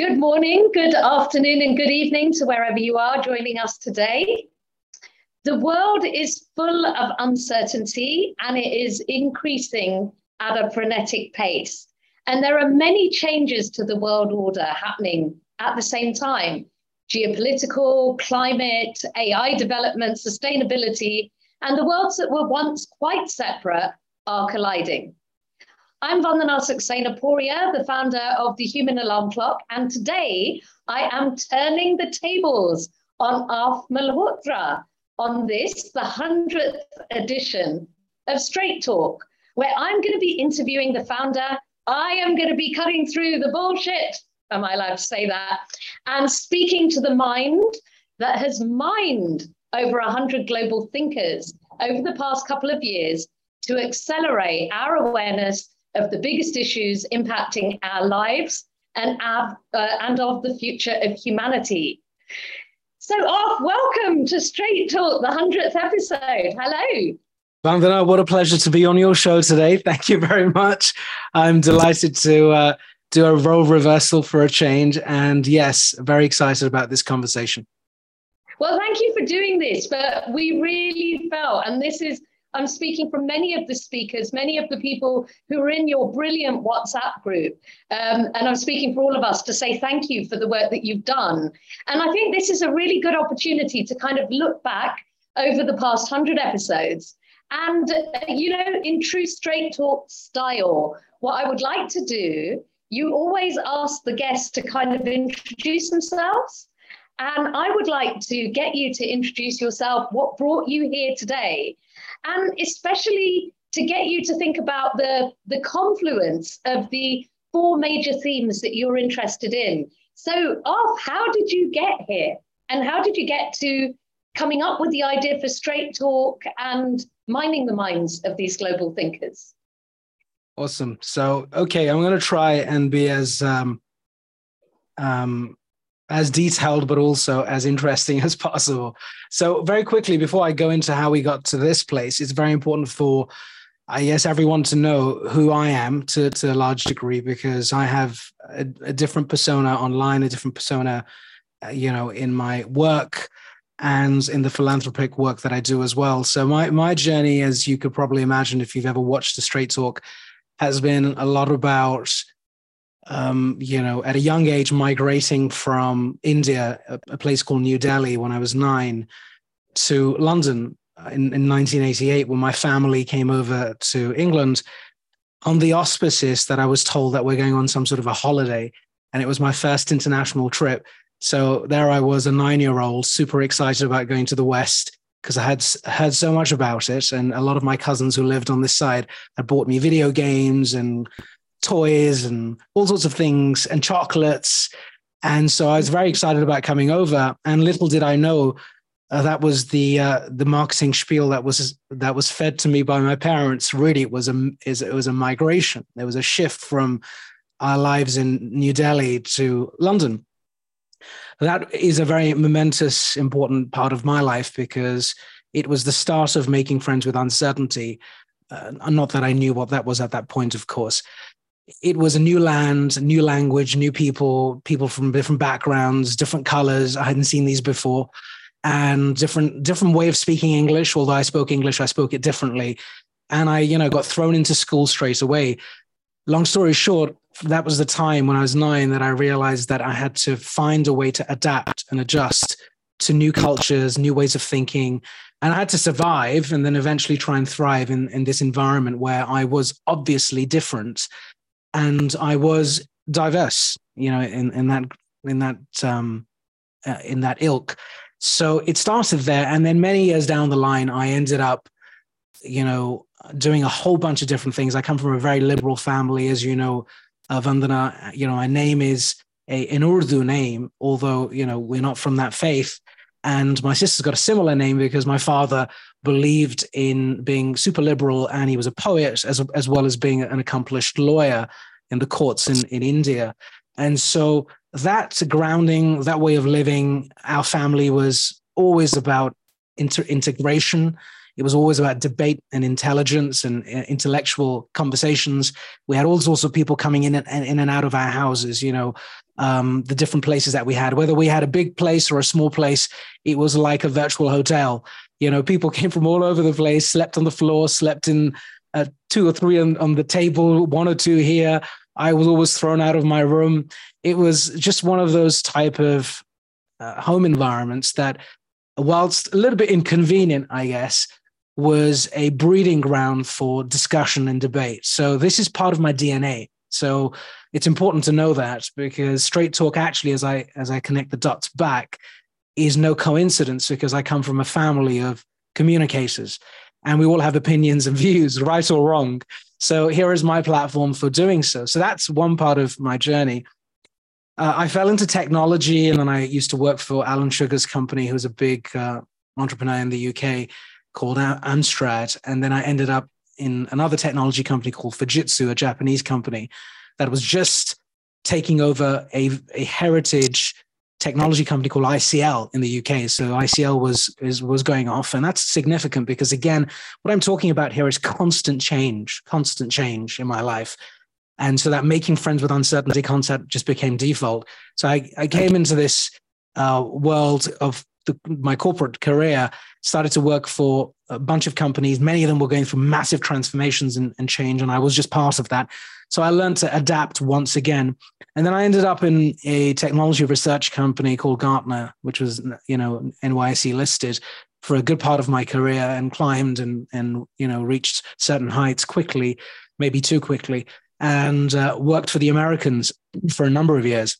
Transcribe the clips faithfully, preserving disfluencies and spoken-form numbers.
Good morning, good afternoon, and good evening to wherever you are joining us today. The world is full of uncertainty and it is increasing at a frenetic pace. And there are many changes to the world order happening at the same time. Geopolitical, climate, A I development, sustainability, and the worlds that were once quite separate are colliding. I'm Vandana Saxena Poria, the founder of The Human Alarm Clock, and today I am turning the tables on Af Malhotra on this, the hundredth edition of Straight Talk, where I'm going to be interviewing the founder. I am going to be cutting through the bullshit, am I allowed to say that, and speaking to the mind that has mined over one hundred global thinkers over the past couple of years to accelerate our awareness of the biggest issues impacting our lives and, our, uh, and of the future of humanity. So, Af, welcome to Straight Talk, the hundredth episode. Hello. Vandana, what a pleasure to be on your show today. Thank you very much. I'm delighted to uh, do a role reversal for a change. And yes, very excited about this conversation. Well, thank you for doing this, but we really felt, and this is I'm speaking from many of the speakers, many of the people who are in your brilliant WhatsApp group. Um, and I'm speaking for all of us to say thank you for the work that you've done. And I think this is a really good opportunity to kind of look back over the past one hundred episodes. And, uh, you know, in true Straight Talk style, what I would like to do, you always ask the guests to kind of introduce themselves. And I would like to get you to introduce yourself, what brought you here today, and especially to get you to think about the, the confluence of the four major themes that you're interested in. So, Af, how did you get here? And how did you get to coming up with the idea for Straight Talk and mining the minds of these global thinkers? Awesome. So, okay, I'm going to try and be as um, um, as detailed, but also as interesting as possible. So very quickly, before I go into how we got to this place, it's very important for, I guess, everyone to know who I am to, to a large degree, because I have a, a different persona online, a different persona, uh, you know, in my work and in the philanthropic work that I do as well. So my, my journey, as you could probably imagine, if you've ever watched the Straight Talk, has been a lot about Um, you know, at a young age, migrating from India, a, a place called New Delhi, when I was nine, to London in, in nineteen eighty-eight, when my family came over to England on the auspices that I was told that we're going on some sort of a holiday. And it was my first international trip. So there I was, a nine-year-old, super excited about going to the West, because I had heard so much about it. And a lot of my cousins who lived on this side had bought me video games and toys and all sorts of things and chocolates. And so I was very excited about coming over. And little did I know uh, that was the uh, the marketing spiel that was that was fed to me by my parents. Really, it was a it was a migration. There was a shift from our lives in New Delhi to London. That is a very momentous, important part of my life, because it was the start of making friends with uncertainty. Uh, not that I knew what that was at that point, of course. It was a new land, new language, new people, people from different backgrounds, different colors. I hadn't seen these before, and different different way of speaking English. Although I spoke English, I spoke it differently. And I, you know, got thrown into school straight away. Long story short, that was the time when I was nine that I realized that I had to find a way to adapt and adjust to new cultures, new ways of thinking. And I had to survive and then eventually try and thrive in, in this environment where I was obviously different. And I was diverse, you know, in, in that in that um, uh, in that ilk. So it started there, and then many years down the line, I ended up, you know, doing a whole bunch of different things. I come from a very liberal family, as you know, uh, Vandana. You know, my name is a, an Urdu name, although you know we're not from that faith. And my sister's got a similar name because my father believed in being super liberal, and he was a poet as, as well as being an accomplished lawyer in the courts in, in India. And so that grounding, that way of living, our family was always about inter- integration. It was always about debate and intelligence and intellectual conversations. We had all sorts of people coming in and in and out of our houses, you know, um, the different places that we had, whether we had a big place or a small place, it was like a virtual hotel. You know, people came from all over the place, slept on the floor, slept in uh, two or three on, on the table, one or two here. I was always thrown out of my room. It was just one of those type of uh, home environments that, whilst a little bit inconvenient, I guess, was a breeding ground for discussion and debate. So this is part of my D N A. So it's important to know that, because Straight Talk actually, as I as I connect the dots back, is no coincidence, because I come from a family of communicators and we all have opinions and views, right or wrong. So here is my platform for doing so. So that's one part of my journey. Uh, I fell into technology, and then I used to work for Alan Sugar's company, who's a big uh, entrepreneur in the U K, called Amstrad. And then I ended up in another technology company called Fujitsu, a Japanese company that was just taking over a, a heritage technology company called I C L in the U K. So I C L was, is, was going off, and that's significant because, again, what I'm talking about here is constant change, constant change in my life. And so that making friends with uncertainty concept just became default. So I, I came into this uh, world of the, my corporate career, started to work for a bunch of companies. Many of them were going through massive transformations and, and change, and I was just part of that. So I learned to adapt once again. And then I ended up in a technology research company called Gartner, which was, you know, N Y S E listed, for a good part of my career, and climbed and, and you know, reached certain heights quickly, maybe too quickly. And uh, worked for the Americans for a number of years,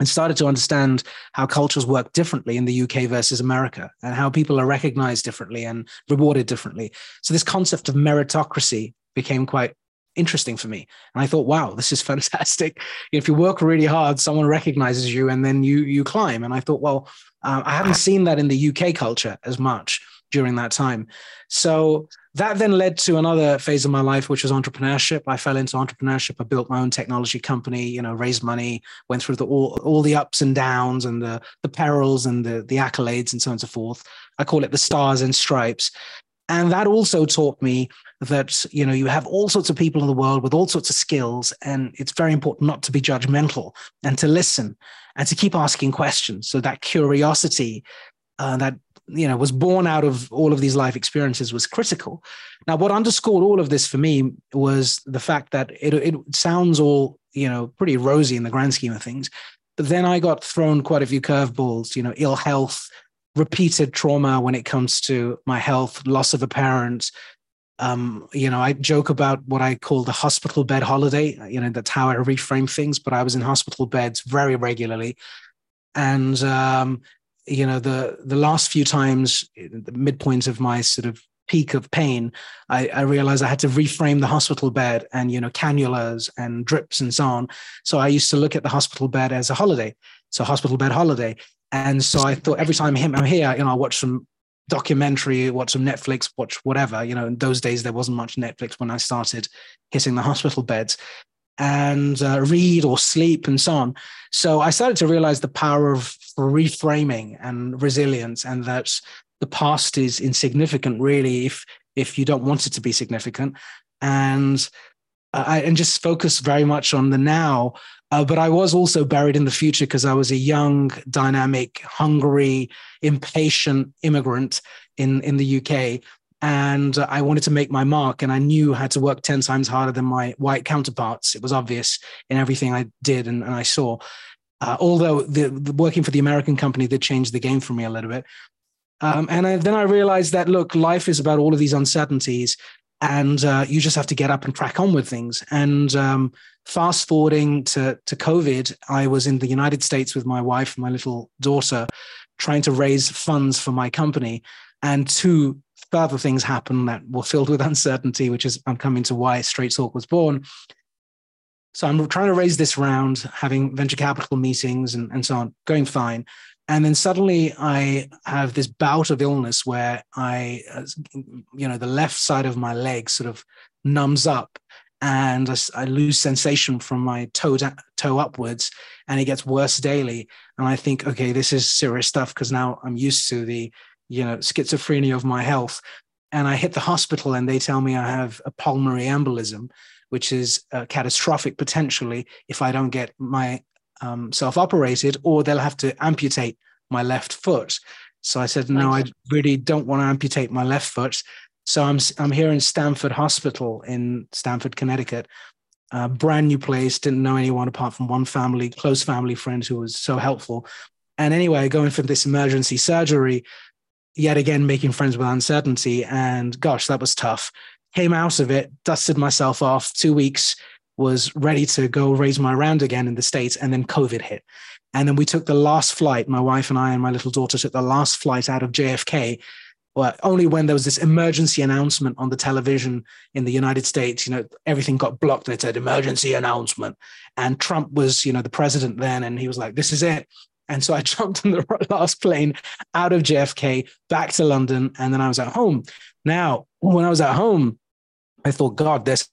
and started to understand how cultures work differently in the U K versus America, and how people are recognized differently and rewarded differently. So this concept of meritocracy became quite interesting for me. And I thought, wow, this is fantastic. If you work really hard, someone recognizes you and then you, you climb. And I thought, well, uh, I haven't seen that in the U K culture as much during that time. So that then led to another phase of my life, which was entrepreneurship. I fell into entrepreneurship. I built my own technology company, you know, raised money, went through the, all, all the ups and downs and the, the perils and the, the accolades and so on and so forth. I call it the stars and stripes. And that also taught me that, you know, you have all sorts of people in the world with all sorts of skills, and it's very important not to be judgmental and to listen and to keep asking questions. So that curiosity, uh, that you know, was born out of all of these life experiences was critical. Now, what underscored all of this for me was the fact that it, it sounds all, you know, pretty rosy in the grand scheme of things. But then I got thrown quite a few curveballs, you know, ill health, repeated trauma when it comes to my health, loss of a parent. Um, you know, I joke about what I call the hospital bed holiday. You know, that's how I reframe things, but I was in hospital beds very regularly. And, um, you know, the, the last few times, the midpoint of my sort of peak of pain, I, I realized I had to reframe the hospital bed and, you know, cannulas and drips and so on. So I used to look at the hospital bed as a holiday. So hospital bed holiday. And so I thought every time I'm here, you know, I'll watch some documentary, watch some Netflix, watch whatever. You know, in those days, there wasn't much Netflix when I started hitting the hospital beds, and uh, read or sleep and so on. So I started to realize the power of reframing and resilience, and that the past is insignificant, really, if if you don't want it to be significant. And uh, I and just focus very much on the now. Uh, but I was also buried in the future, because I was a young, dynamic, hungry, impatient immigrant in, in the U K. And I wanted to make my mark, and I knew I had to work ten times harder than my white counterparts. It was obvious in everything I did and, and I saw. Uh, although the, the working for the American company did change the game for me a little bit. Um, and I, then I realized that, look, life is about all of these uncertainties, and uh, you just have to get up and crack on with things. And um, fast forwarding to, to COVID, I was in the United States with my wife and my little daughter, trying to raise funds for my company. And two further things happened that were filled with uncertainty, which is I'm coming to why Straight Talk was born. So I'm trying to raise this round, having venture capital meetings and, and so on, going fine. And then suddenly I have this bout of illness where I, you know, the left side of my leg sort of numbs up, and I, I lose sensation from my toe, da- toe upwards, and it gets worse daily. And I think, okay, this is serious stuff, because now I'm used to the, you know, schizophrenia of my health. and I hit the hospital and they tell me I have a pulmonary embolism, which is uh, catastrophic potentially if I don't get my um, self operated, or they'll have to amputate my left foot. So I said, no, I really don't want to amputate my left foot. So I'm I'm here in Stamford Hospital in Stamford, Connecticut, a brand new place, didn't know anyone apart from one family, close family friend who was so helpful. And anyway, I go in for this emergency surgery, yet again, making friends with uncertainty. And gosh, that was tough. Came out of it, dusted myself off, two weeks, was ready to go raise my round again in the States, and then COVID hit. And then we took the last flight. My wife and I and my little daughter took the last flight out of J F K, well, only when there was this emergency announcement on the television in the United States. You know, everything got blocked. It said emergency announcement. And Trump was, you know, the president then, and he was like, this is it. And so I jumped on the last plane out of J F K back to London. And then I was at home. Now, when I was at home, I thought, God, there's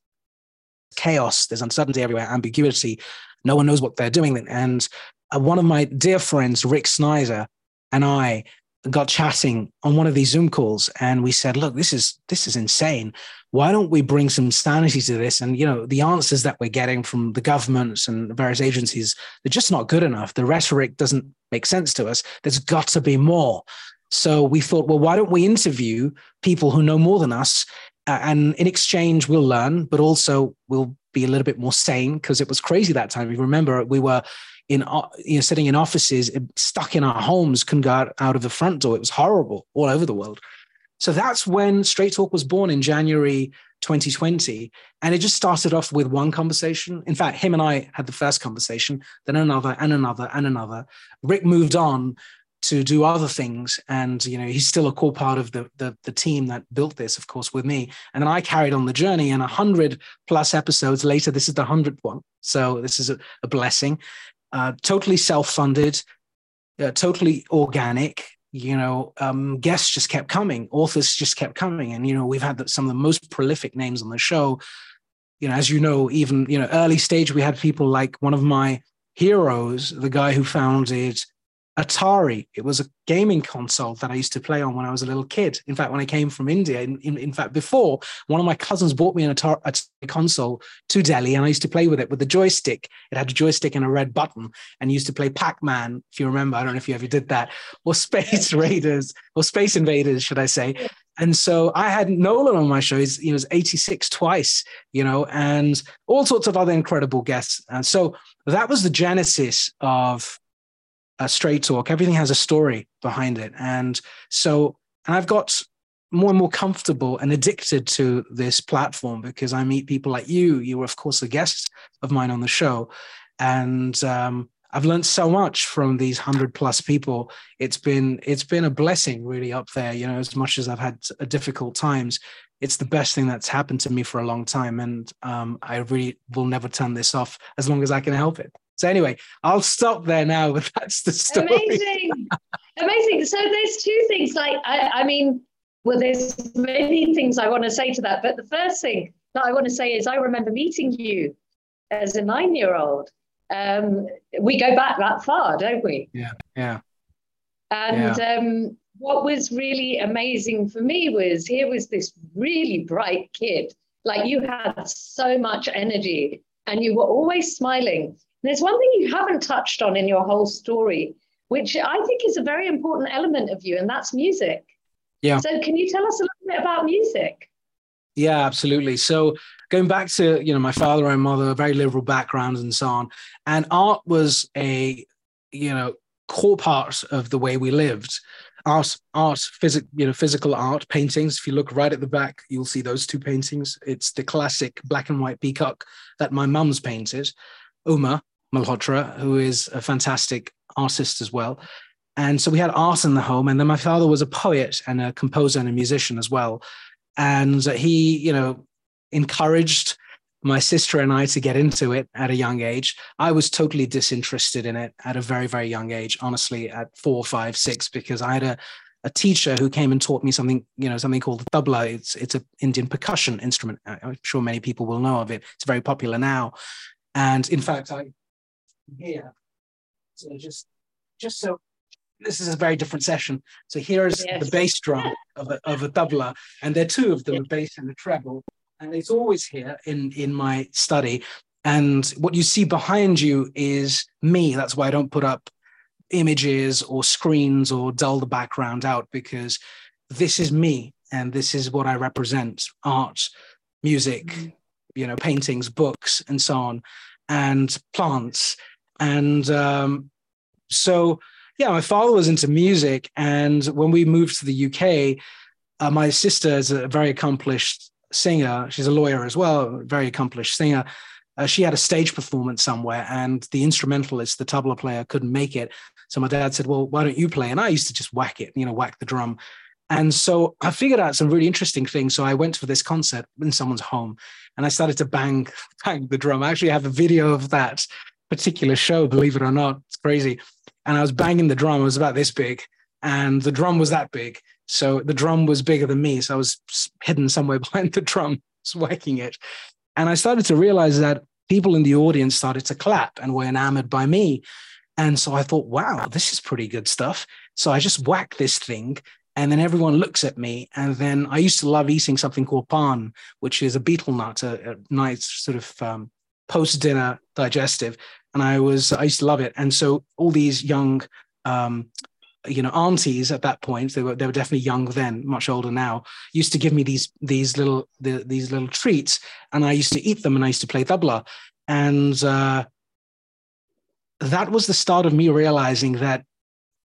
chaos. There's uncertainty everywhere, ambiguity. No one knows what they're doing. And one of my dear friends, Rick Snyder, and I got chatting on one of these Zoom calls. And we said, look, this is this is insane. Why don't we bring some sanity to this? And, you know, the answers that we're getting from the governments and various agencies, they're just not good enough. The rhetoric doesn't make sense to us. There's got to be more. So we thought, well, why don't we interview people who know more than us? Uh, and in exchange, we'll learn, but also we'll be a little bit more sane, because it was crazy that time. If you remember, we were in, you know, sitting in offices, stuck in our homes, couldn't go out, out of the front door. It was horrible all over the world. So that's when Straight Talk was born in January twenty twenty. And it just started off with one conversation. In fact, him and I had the first conversation, then another and another and another. Rick moved on to do other things. And, you know, he's still a core part of the, the, the team that built this, of course, with me. And then I carried on the journey, and one hundred plus episodes later, this is the one hundredth one. So this is a, a blessing. Uh, totally self-funded, uh, totally organic. You know, um, guests just kept coming. Authors just kept coming. And, you know, we've had the, some of the most prolific names on the show. You know, as you know, even, you know, early stage, we had people like one of my heroes, the guy who founded Atari. It was a gaming console that I used to play on when I was a little kid. In fact, when I came from India, in, in, in fact, before, one of my cousins bought me an Atari, Atari console to Delhi, and I used to play with it with the joystick. It had a joystick and a red button, and used to play Pac-Man, if you remember. I don't know if you ever did that, or Space Raiders, or Space Invaders, should I say. And so I had Nolan on my show. He's, he was eighty-six twice, you know, and all sorts of other incredible guests. And so that was the genesis of a Straight Talk. Everything has a story behind it. And so, and I've got more and more comfortable and addicted to this platform, because I meet people like you. You were, of course, a guest of mine on the show. And um, I've learned so much from these hundred plus people. It's been, it's been a blessing really up there, you know, as much as I've had difficult times. It's the best thing that's happened to me for a long time. And um, I really will never turn this off as long as I can help it. So anyway, I'll stop there now, but that's the story. Amazing. Amazing. So there's two things. Like, I, I mean, well, there's many things I want to say to that. But the first thing that I want to say is I remember meeting you as a nine-year-old. Um, we go back that far, don't we? Yeah, yeah. And yeah. Um, what was really amazing for me was here was this really bright kid. Like, you had so much energy and you were always smiling. There's one thing you haven't touched on in your whole story, which I think is a very important element of you, and that's music. Yeah. So can you tell us a little bit about music? Yeah, absolutely. So going back to, you know, my father and mother, very liberal backgrounds and so on, and art was a, you know, core part of the way we lived. Art, art, physic, you know, physical art, paintings. If you look right at the back, you'll see those two paintings. It's the classic black and white peacock that my mum's painted, Uma Malhotra, who is a fantastic artist as well. And so we had art in the home. And then my father was a poet and a composer and a musician as well. And he, you know, encouraged my sister and I to get into it at a young age. I was totally disinterested in it at a very, very young age, honestly, at four, five, six, because I had a, a teacher who came and taught me something, you know, something called the tabla. It's, it's an Indian percussion instrument. I'm sure many people will know of it. It's very popular now. And in fact, I, yeah, so just, just so this is a very different session. So here's yes. the bass drum of a, of a tabla, and there are two of them, yes. a bass and a treble. And it's always here in, in my study. And what you see behind you is me. That's why I don't put up images or screens or dull the background out, because this is me and this is what I represent: art, music, mm-hmm. you know, paintings, books, and so on, and plants. And um, so, yeah, my father was into music. And when we moved to the U K, uh, my sister is a very accomplished singer. She's a lawyer as well, very accomplished singer. Uh, she had a stage performance somewhere and the instrumentalist, the tabla player, couldn't make it. So my dad said, well, why don't you play? And I used to just whack it, you know, whack the drum. And so I figured out some really interesting things. So I went for this concert in someone's home and I started to bang, bang the drum. I actually have a video of that particular show, believe it or not. It's crazy. And I was banging the drum. It was about this big and the drum was that big. So the drum was bigger than me. So I was hidden somewhere behind the drum, whacking it. And I started to realize that people in the audience started to clap and were enamored by me. And so I thought, wow, this is pretty good stuff. So I just whack this thing and then everyone looks at me. And then I used to love eating something called pan, which is a betel nut, a, a nice sort of um, post-dinner digestive. And I was, I used to love it. And so all these young, um, you know, aunties at that point, they were, they were definitely young then, much older now, used to give me these, these little, the, these little treats. And I used to eat them and I used to play tabla. And uh, that was the start of me realizing that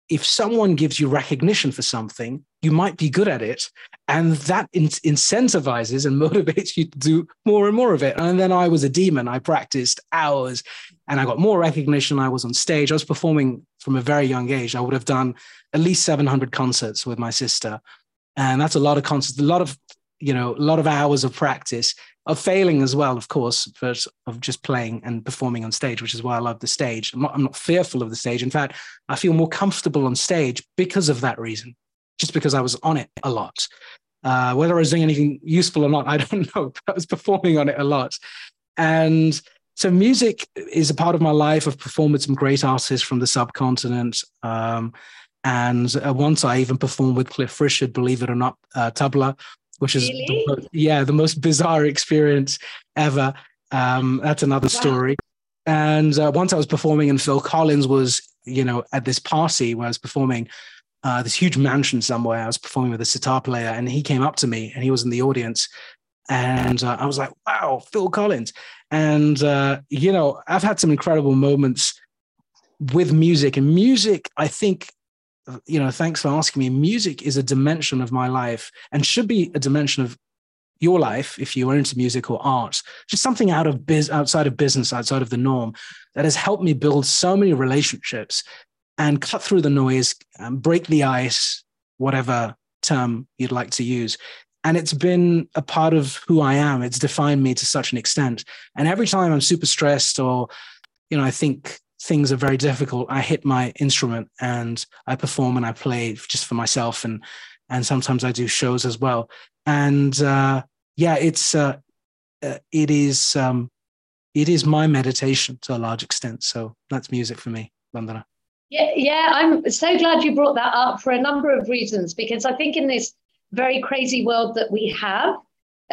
if someone gives you recognition for something, you might be good at it. And that in- incentivizes and motivates you to do more and more of it. And then I was a demon. I practiced hours and I got more recognition. I was on stage. I was performing from a very young age. I would have done at least seven hundred concerts with my sister. And that's a lot of concerts, a lot of, you know, a lot of hours of practice, of failing as well, of course, but of just playing and performing on stage, which is why I love the stage. I'm not, I'm not fearful of the stage. In fact, I feel more comfortable on stage because of that reason, just because I was on it a lot. Uh, whether I was doing anything useful or not, I don't know, but I was performing on it a lot. And so music is a part of my life. I've performed with some great artists from the subcontinent. Um, and uh, once I even performed with Cliff Richard, believe it or not, uh, tabla, which is, really? the, yeah, the most bizarre experience ever. Um, that's another wow. story. And uh, once I was performing and Phil Collins was, you know, at this party where I was performing, Uh, this huge mansion somewhere. I was performing with a sitar player and he came up to me and he was in the audience. And uh, I was like, wow, Phil Collins. And, uh, you know, I've had some incredible moments with music. And music, I think, you know, thanks for asking me, music is a dimension of my life and should be a dimension of your life if you are into music or art. Just something out of biz- outside of business, outside of the norm, that has helped me build so many relationships and cut through the noise, um, break the ice, whatever term you'd like to use. And it's been a part of who I am. It's defined me to such an extent. And every time I'm super stressed or, you know, I think things are very difficult, I hit my instrument and I perform and I play just for myself. And and sometimes I do shows as well. And uh, yeah, it's uh, uh, it is um, it is my meditation to a large extent. So that's music for me, Vandana. Yeah, yeah, I'm so glad you brought that up for a number of reasons, because I think in this very crazy world that we have,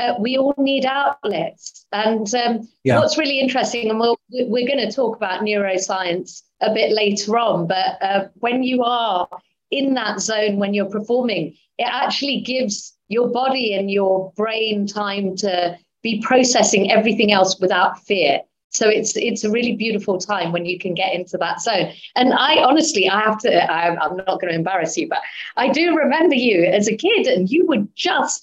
uh, we all need outlets. And um, yeah. what's really interesting, and we'll, we're going to talk about neuroscience a bit later on, but uh, when you are in that zone, when you're performing, it actually gives your body and your brain time to be processing everything else without fear. So it's it's a really beautiful time when you can get into that zone. And I honestly, I have to, I'm, I'm not going to embarrass you, but I do remember you as a kid and you would just,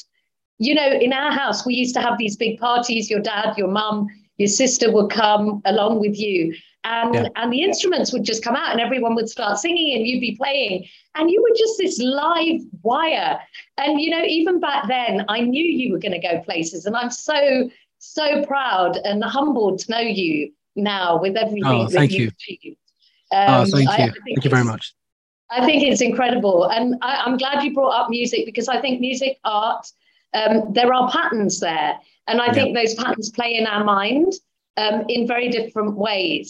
you know, in our house, we used to have these big parties. Your dad, your mum, your sister would come along with you and, yeah. and the instruments would just come out and everyone would start singing and you'd be playing and you were just this live wire. And, you know, even back then, I knew you were going to go places and I'm so So proud and humbled to know you now with everything oh, that you've achieved. Um, oh, thank you. I, I thank you very much. I think it's incredible. And I, I'm glad you brought up music because I think music, art, um, there are patterns there. And I yeah. think those patterns play in our mind um, in very different ways.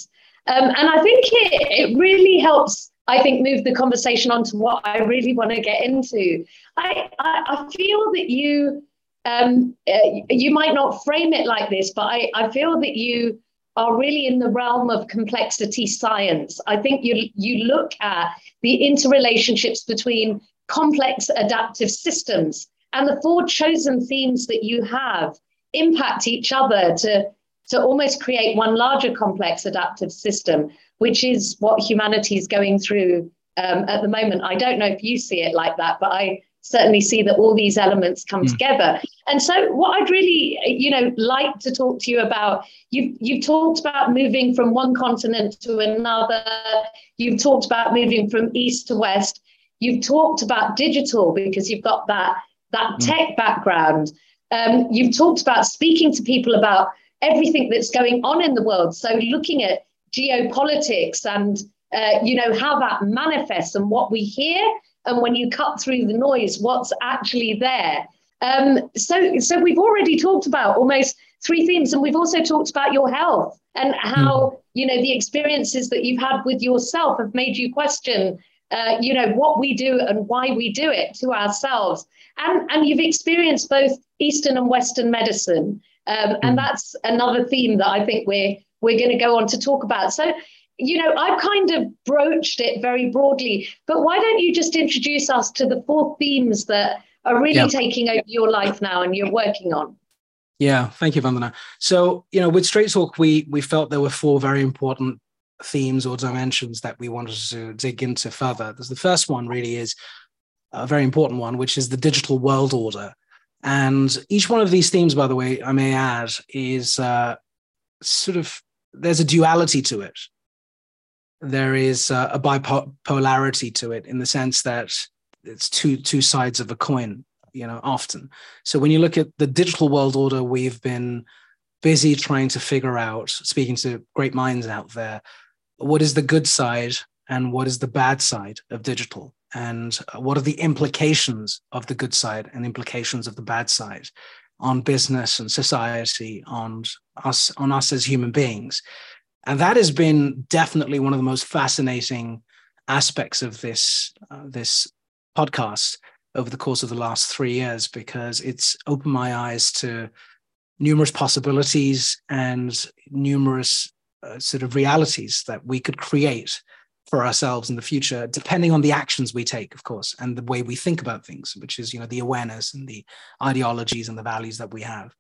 Um, and I think it, it really helps I think, moved the conversation on to what I really want to get into. I, I, I feel that you, um, uh, you might not frame it like this, but I, I feel that you are really in the realm of complexity science. I think you, you look at the interrelationships between complex adaptive systems, and the four chosen themes that you have impact each other to, to almost create one larger complex adaptive system, which is what humanity is going through um, at the moment. I don't know if you see it like that, but I certainly see that all these elements come mm. together. And so what I'd really, you know, like to talk to you about, you've, you've talked about moving from one continent to another. You've talked about moving from east to west. You've talked about digital because you've got that, that mm. tech background. Um, you've talked about speaking to people about everything that's going on in the world. So looking at geopolitics and, uh, you know, how that manifests and what we hear. And when you cut through the noise, what's actually there. Um, so, so we've already talked about almost three themes. And we've also talked about your health and how, mm. you know, the experiences that you've had with yourself have made you question, uh, you know, what we do and why we do it to ourselves. And, and you've experienced both Eastern and Western medicine. Um, and that's another theme that I think we're, we're going to go on to talk about. So, you know, I've kind of broached it very broadly, but why don't you just introduce us to the four themes that are really yeah. taking over your life now and you're working on? Yeah, thank you, Vandana. So, you know, with Straight Talk, we, we felt there were four very important themes or dimensions that we wanted to dig into further. The first one really is a very important one, which is the digital world order. And each one of these themes, by the way, I may add, is uh, sort of, there's a duality to it. There is uh, a bipolarity to it in the sense that it's two two sides of a coin, you know, often. So when you look at the digital world order, we've been busy trying to figure out, speaking to great minds out there, what is the good side and what is the bad side of digital? And what are the implications of the good side and implications of the bad side on business and society, on us, on us as human beings? And that has been definitely one of the most fascinating aspects of this, uh, this podcast over the course of the last three years, because it's opened my eyes to numerous possibilities and numerous uh, sort of realities that we could create for ourselves in the future, depending on the actions we take, of course, and the way we think about things, which is, you know, the awareness and the ideologies and the values that we have.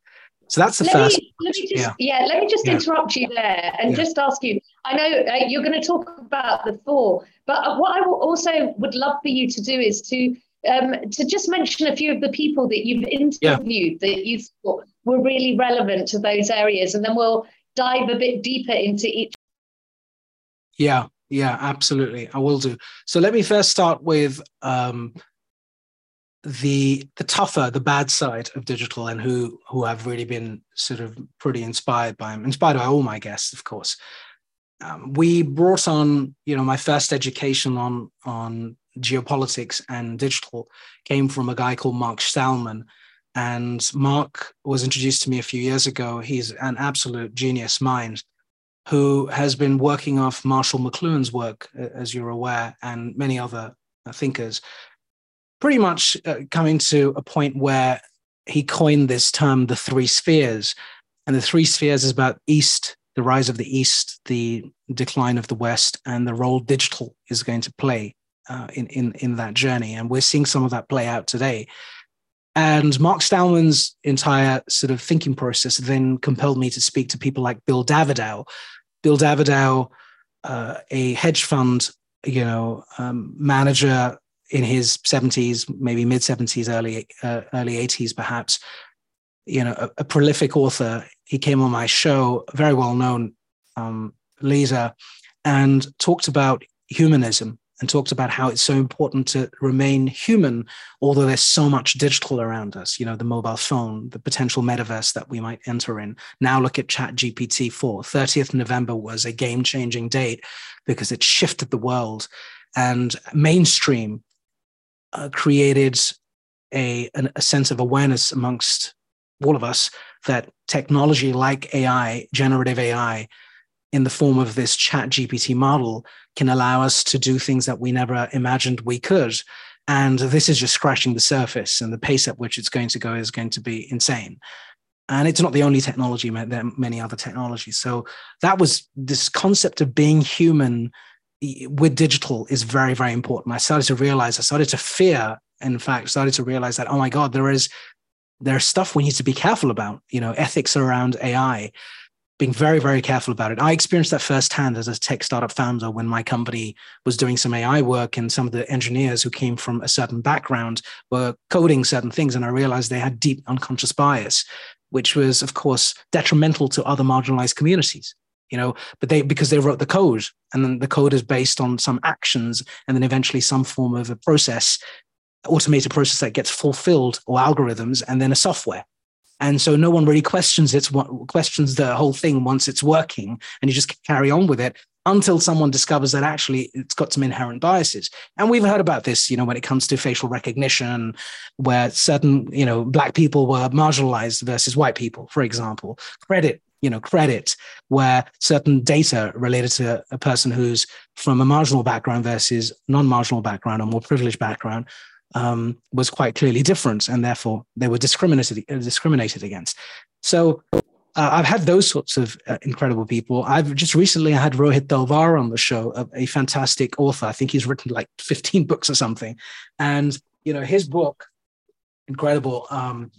So that's the let first. Me, let me just, yeah. yeah, let me just yeah. interrupt you there and yeah. just ask you, I know uh, you're going to talk about the four, but what I will also would love for you to do is to um, to just mention a few of the people that you've interviewed yeah. that you thought were really relevant to those areas, and then we'll dive a bit deeper into each. Yeah. Yeah, absolutely. I will do. So let me first start with um, the the tougher, the bad side of digital, and who who I've really been sort of pretty inspired by. I'm inspired by all my guests, of course. Um, we brought on, you know, my first education on on geopolitics and digital came from a guy called Mark Stahlman. And Mark was introduced to me a few years ago. He's an absolute genius mind, who has been working off Marshall McLuhan's work, as you're aware, and many other thinkers, pretty much uh, coming to a point where he coined this term, the three spheres. And the three spheres is about East, the rise of the East, the decline of the West, and the role digital is going to play uh, in, in, in that journey. And we're seeing some of that play out today. And Mark Stahlman's entire sort of thinking process then compelled me to speak to people like Bill Davidow. Bill Davidow, uh, a hedge fund, you know, um, manager in his seventies, maybe mid seventies, early uh, early eighties, perhaps. You know, a, a prolific author. He came on my show, a very well known um, leader, and talked about humanism, and talked about how it's so important to remain human, although there's so much digital around us, you know, the mobile phone, the potential metaverse that we might enter in. Now look at ChatGPT four. thirtieth of November was a game-changing date because it shifted the world. And mainstream uh, created a, an, a sense of awareness amongst all of us that technology like A I, generative A I, in the form of this Chat G P T model can allow us to do things that we never imagined we could. And this is just scratching the surface, and the pace at which it's going to go is going to be insane. And it's not the only technology, there are many other technologies. So that was this concept of being human with digital is very, very important. I started to realize, I started to fear, in fact, started to realize that, oh my God, there is, there's stuff we need to be careful about, you know, ethics around A I, being very, very careful about it. I experienced that firsthand as a tech startup founder when my company was doing some A I work, and some of the engineers who came from a certain background were coding certain things. And I realized they had deep unconscious bias, which was, of course, detrimental to other marginalized communities, you know, but they, because they wrote the code, and then the code is based on some actions and then eventually some form of a process, automated process that gets fulfilled, or algorithms, and then a software. And so no one really questions it, questions the whole thing once it's working, and you just carry on with it until someone discovers that actually it's got some inherent biases. And we've heard about this, you know, when it comes to facial recognition, where certain, you know, black people were marginalized versus white people, for example. Credit, you know, credit, where certain data related to a person who's from a marginal background versus non-marginal background or more privileged background Um, was quite clearly different, and therefore they were discriminated discriminated against. So uh, I've had those sorts of uh, incredible people. I've just recently I had Rohit Dalvar on the show, a, a fantastic author. I think he's written like fifteen books or something, and you know his book, incredible, um,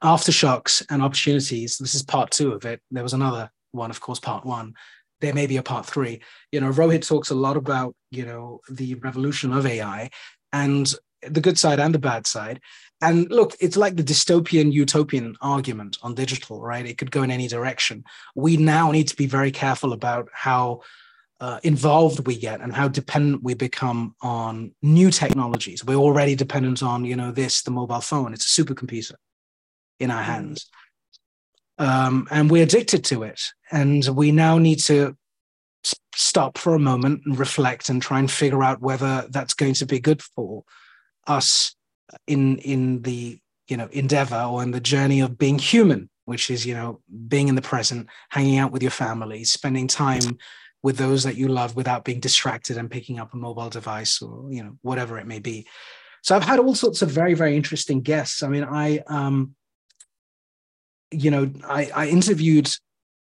Aftershocks and Opportunities. This is part two of it. There was another one, of course, part one. There may be a part three. You know, Rohit talks a lot about you know the revolution of A I, and the good side and the bad side. And look, it's like the dystopian utopian argument on digital, right? It could go in any direction. We now need to be very careful about how uh, involved we get and how dependent we become on new technologies. We're already dependent on, you know, this, the mobile phone. It's a supercomputer in our hands. Um, and we're addicted to it. And we now need to stop for a moment and reflect and try and figure out whether that's going to be good for us in in the you know endeavor or in the journey of being human, which is you know being in the present, hanging out with your family, spending time with those that you love without being distracted and picking up a mobile device or you know whatever it may be. So I've had all sorts of very, very interesting guests. I mean, I um you know I, I interviewed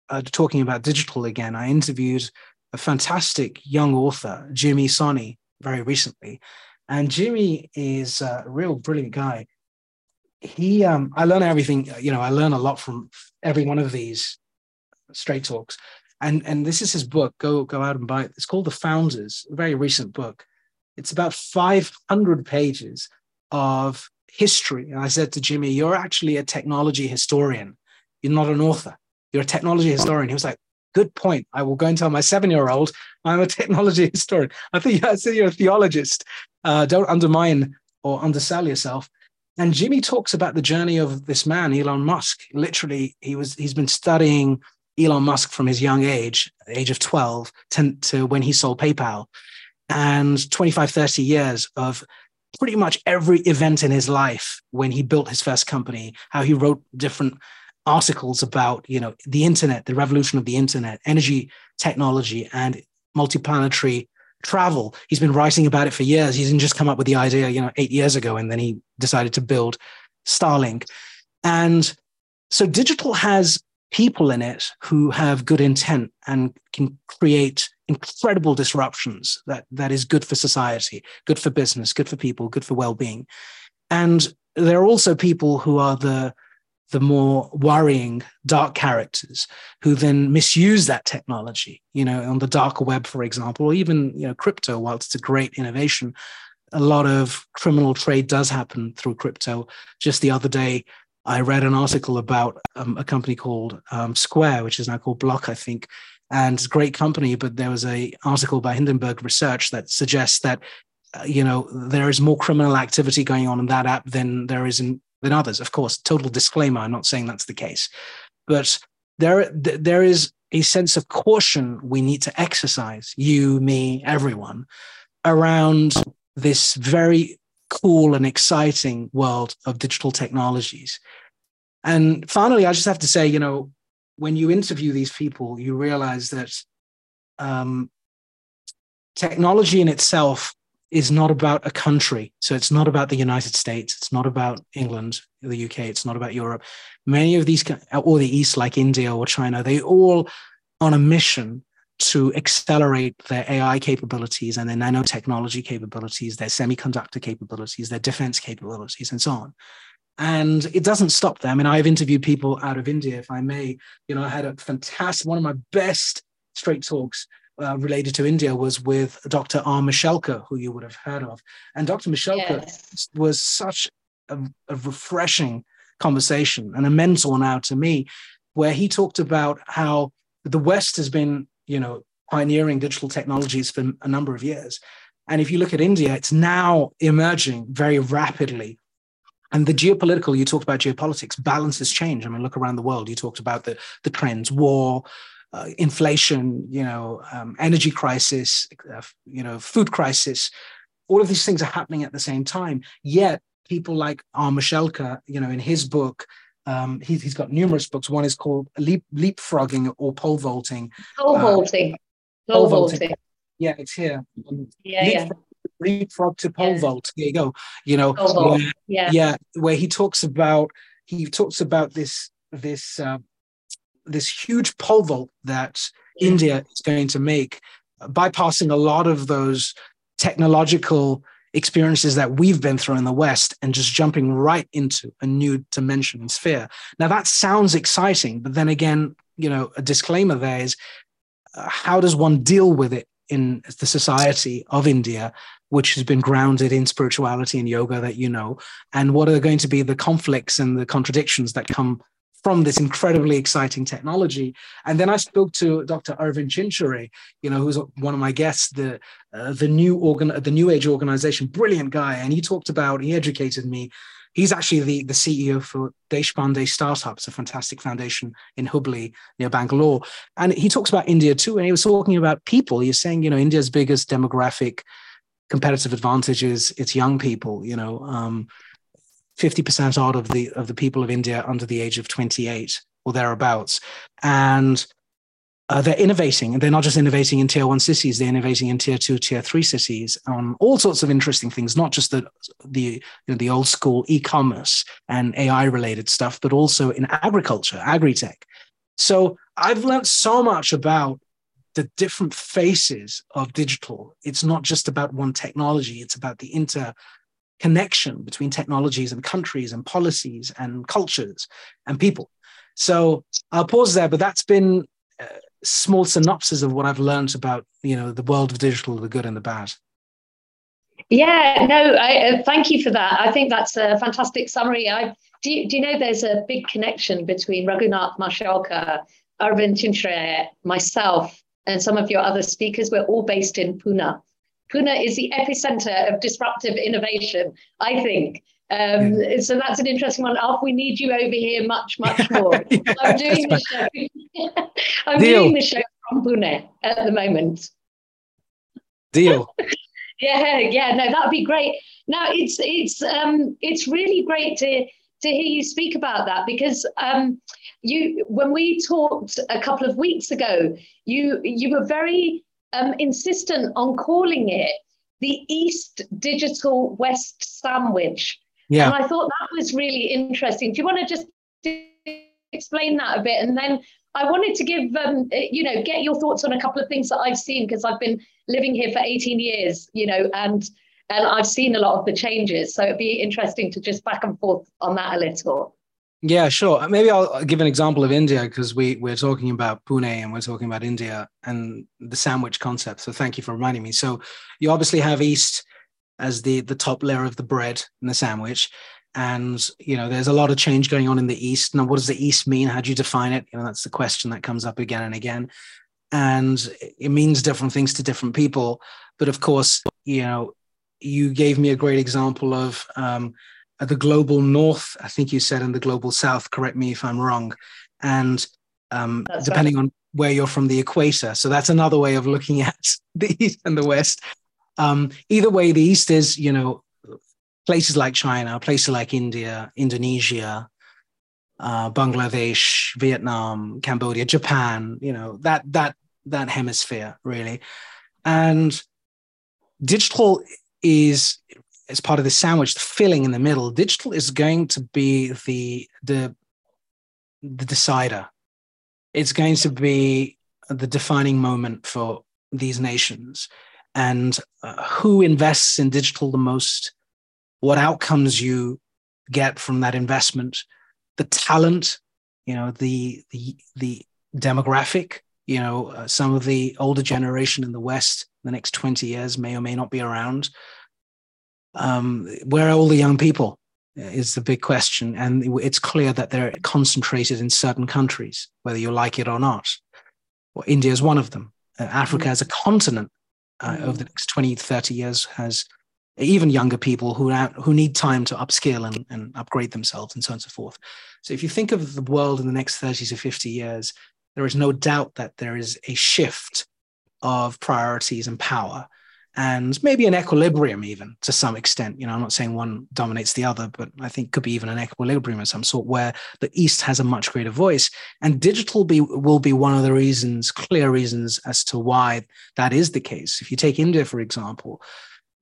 uh, talking about digital again. I interviewed a fantastic young author, Jimmy Soni, very recently. And Jimmy is a real brilliant guy. He, um, I learn everything, you know, I learn a lot from every one of these straight talks. And, and this is his book, go, go out and buy it. It's called The Founders, a very recent book. It's about five hundred pages of history. And I said to Jimmy, you're actually a technology historian. You're not an author. You're a technology historian. He was like, good point. I will go and tell my seven-year-old I'm a technology historian. I think I said you're a theologist. Uh, don't undermine or undersell yourself. And Jimmy talks about the journey of this man, Elon Musk. Literally, he was he's been studying Elon Musk from his young age, age of twelve, to when he sold PayPal, and twenty-five, thirty years of pretty much every event in his life when he built his first company, how he wrote different articles about you know the internet, the revolution of the internet, energy technology, and multiplanetary travel. He's been writing about it for years. He didn't just come up with the idea you know eight years ago and then he decided to build Starlink. And so digital has people in it who have good intent and can create incredible disruptions that that is good for society, good for business, good for people, good for well-being. And there are also people who are the the more worrying dark characters who then misuse that technology, you know, on the dark web, for example, or even, you know, crypto. While it's a great innovation, a lot of criminal trade does happen through crypto. Just the other day, I read an article about um, a company called um, Square, which is now called Block, I think, and it's a great company. But there was an article by Hindenburg Research that suggests that, uh, you know, there is more criminal activity going on in that app than there is in than others. Of course, total disclaimer, I'm not saying that's the case, but there there is a sense of caution we need to exercise, you, me, everyone, around this very cool and exciting world of digital technologies. And finally, I just have to say, you know, when you interview these people, you realize that um, technology in itself is not about a country. So it's not about the United States. It's not about England, the U K. It's not about Europe. Many of these, or the East, like India or China, they all on a mission to accelerate their A I capabilities and their nanotechnology capabilities, their semiconductor capabilities, their defense capabilities, and so on. And it doesn't stop them. And I've interviewed people out of India, if I may. You know, I had a fantastic, one of my best straight talks uh, related to India was with Doctor R. Mashelkar, who you would have heard of. And Doctor Mashelkar yes. was such a, a refreshing conversation and a mentor now to me, where he talked about how the West has been, you know, pioneering digital technologies for a number of years. And if you look at India, it's now emerging very rapidly. And the geopolitical, you talked about geopolitics, balances change. I mean, look around the world. You talked about the, the trends, war, uh, inflation, you know, um, energy crisis, uh, you know, food crisis. All of these things are happening at the same time. Yet people like R. Mashelkar, you know, in his book, Um, he's, he's got numerous books. One is called Leap, Leapfrogging or Pole Vaulting. Pole Vaulting. Uh, pole vaulting. vaulting. Yeah, it's here. Um, yeah, leapfrog, yeah. Leapfrog to pole yeah. vault. There you go. You know, where, yeah. yeah, where he talks about he talks about this this uh, this huge pole vault that yeah. India is going to make, uh, bypassing a lot of those technological experiences that we've been through in the West and just jumping right into a new dimension and sphere. Now that sounds exciting, but then again, you know, a disclaimer there is uh, how does one deal with it in the society of India, which has been grounded in spirituality and yoga that you know, and what are going to be the conflicts and the contradictions that come from this incredibly exciting technology. And then I spoke to Doctor Arvind Chinchure, you know, who's one of my guests, the uh, the new organ, the New Age organization, brilliant guy. And he talked about, he educated me. He's actually the, the C E O for Deshpande Startups, a fantastic foundation in Hubli near Bangalore. And he talks about India too. And he was talking about people. He's saying, you know, India's biggest demographic competitive advantage is its young people, you know, um, fifty percent odd of the of the people of India under the age of twenty-eight or thereabouts. And uh, they're innovating. And they're not just innovating in tier one cities, they're innovating in tier two, tier three cities on all sorts of interesting things, not just the the, you know, the old school e-commerce and A I related stuff, but also in agriculture, agri-tech. So I've learned so much about the different faces of digital. It's not just about one technology, it's about the inter connection between technologies and countries and policies and cultures and people. So I'll pause there, but that's been a small synopsis of what I've learned about, you know, the world of digital, the good and the bad. Yeah, no, I, uh, thank you for that. I think that's a fantastic summary. I, do, you, do you know there's a big connection between Raghunath Mashelkar, Arvind Chinchure, myself, and some of your other speakers? We're all based in Pune. Pune is the epicenter of disruptive innovation, I think. Um, yeah. So that's an interesting one. Alf, we need you over here much, much more. yeah, I'm doing the show. I'm Deal. doing the show from Pune at the moment. Deal. yeah, yeah. No, that'd be great. Now it's it's um, it's really great to to hear you speak about that, because um, you when we talked a couple of weeks ago, you you were very Um, insistent on calling it the East Digital West sandwich. Yeah. And I thought that was really interesting. Do you want to just explain that a bit? And then I wanted to give, um, you know, get your thoughts on a couple of things that I've seen, because I've been living here for eighteen years, you know, and and I've seen a lot of the changes. So it'd be interesting to just back and forth on that a little. Yeah, sure. Maybe I'll give an example of India, because we, we're talking about Pune and we're talking about India and the sandwich concept. So thank you for reminding me. So you obviously have East as the, the top layer of the bread and the sandwich. And, you know, there's a lot of change going on in the East. Now, what does the East mean? How do you define it? You know, that's the question that comes up again and again. And it means different things to different people. But of course, you know, you gave me a great example of um, the global north, I think you said, and the global south, correct me if I'm wrong, and um, depending right. on where you're from, the equator. So that's another way of looking at the East and the West. Um, either way, the East is, you know, places like China, places like India, Indonesia, uh, Bangladesh, Vietnam, Cambodia, Japan, you know, that that that hemisphere really. And digital is, as part of the sandwich, the filling in the middle, digital is going to be the the the decider. It's going to be the defining moment for these nations. And uh, who invests in digital the most, what outcomes you get from that investment, the talent, you know, the the the demographic, you know, uh, some of the older generation in the West, the next twenty years may or may not be around. Um, where are all the young people is the big question. And it's clear that they're concentrated in certain countries, whether you like it or not. Well, India is one of them. Uh, Africa as a continent uh, over the next twenty, thirty years has even younger people who are, who need time to upskill and, and upgrade themselves and so on and so forth. So if you think of the world in the next thirty to fifty years, there is no doubt that there is a shift of priorities and power, and maybe an equilibrium even to some extent. You know, I'm not saying one dominates the other, but I think could be even an equilibrium of some sort where the East has a much greater voice. And digital be, will be one of the reasons, clear reasons as to why that is the case. If you take India, for example,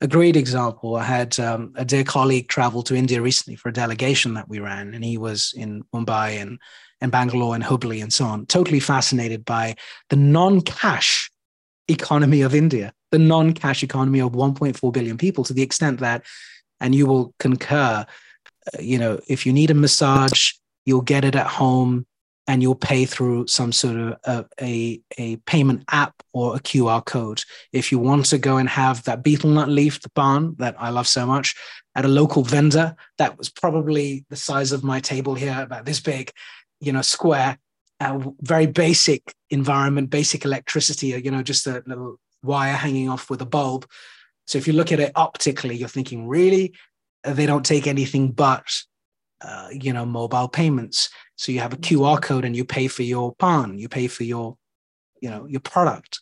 a great example, I had um, a dear colleague travel to India recently for a delegation that we ran, and he was in Mumbai and, and Bangalore and Hubli and so on, totally fascinated by the non-cash economy of India, the non-cash economy of one point four billion people, to the extent that, and you will concur, you know, if you need a massage, you'll get it at home and you'll pay through some sort of a, a, a payment app or a Q R code. If you want to go and have that betel nut leaf, the baan that I love so much, at a local vendor that was probably the size of my table here, about this big, you know, square, Uh, very basic environment, basic electricity, you know, just a little wire hanging off with a bulb. So if you look at it optically, you're thinking, really? They don't take anything but, uh, you know, mobile payments. So you have a Q R code and you pay for your pan, you pay for your, you know, your product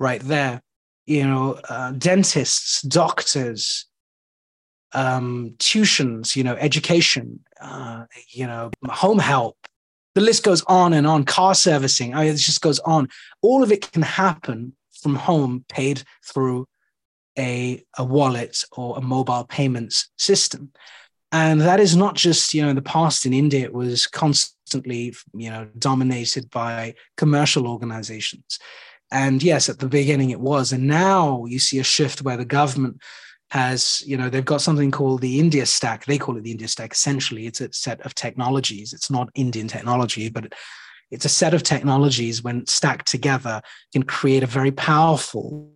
right there. You know, uh, dentists, doctors, um, tuitions, you know, education, uh, you know, home help. The list goes on and on, car servicing, I mean, it just goes on. All of it can happen from home, paid through a, a wallet or a mobile payments system. And that is not just, you know, in the past in India, it was constantly, you know, dominated by commercial organizations. And yes, at the beginning it was. And now you see a shift where the government has, you know, they've got something called the India Stack. They call it the India Stack. Essentially, it's a set of technologies. It's not Indian technology, but it's a set of technologies when stacked together can create a very powerful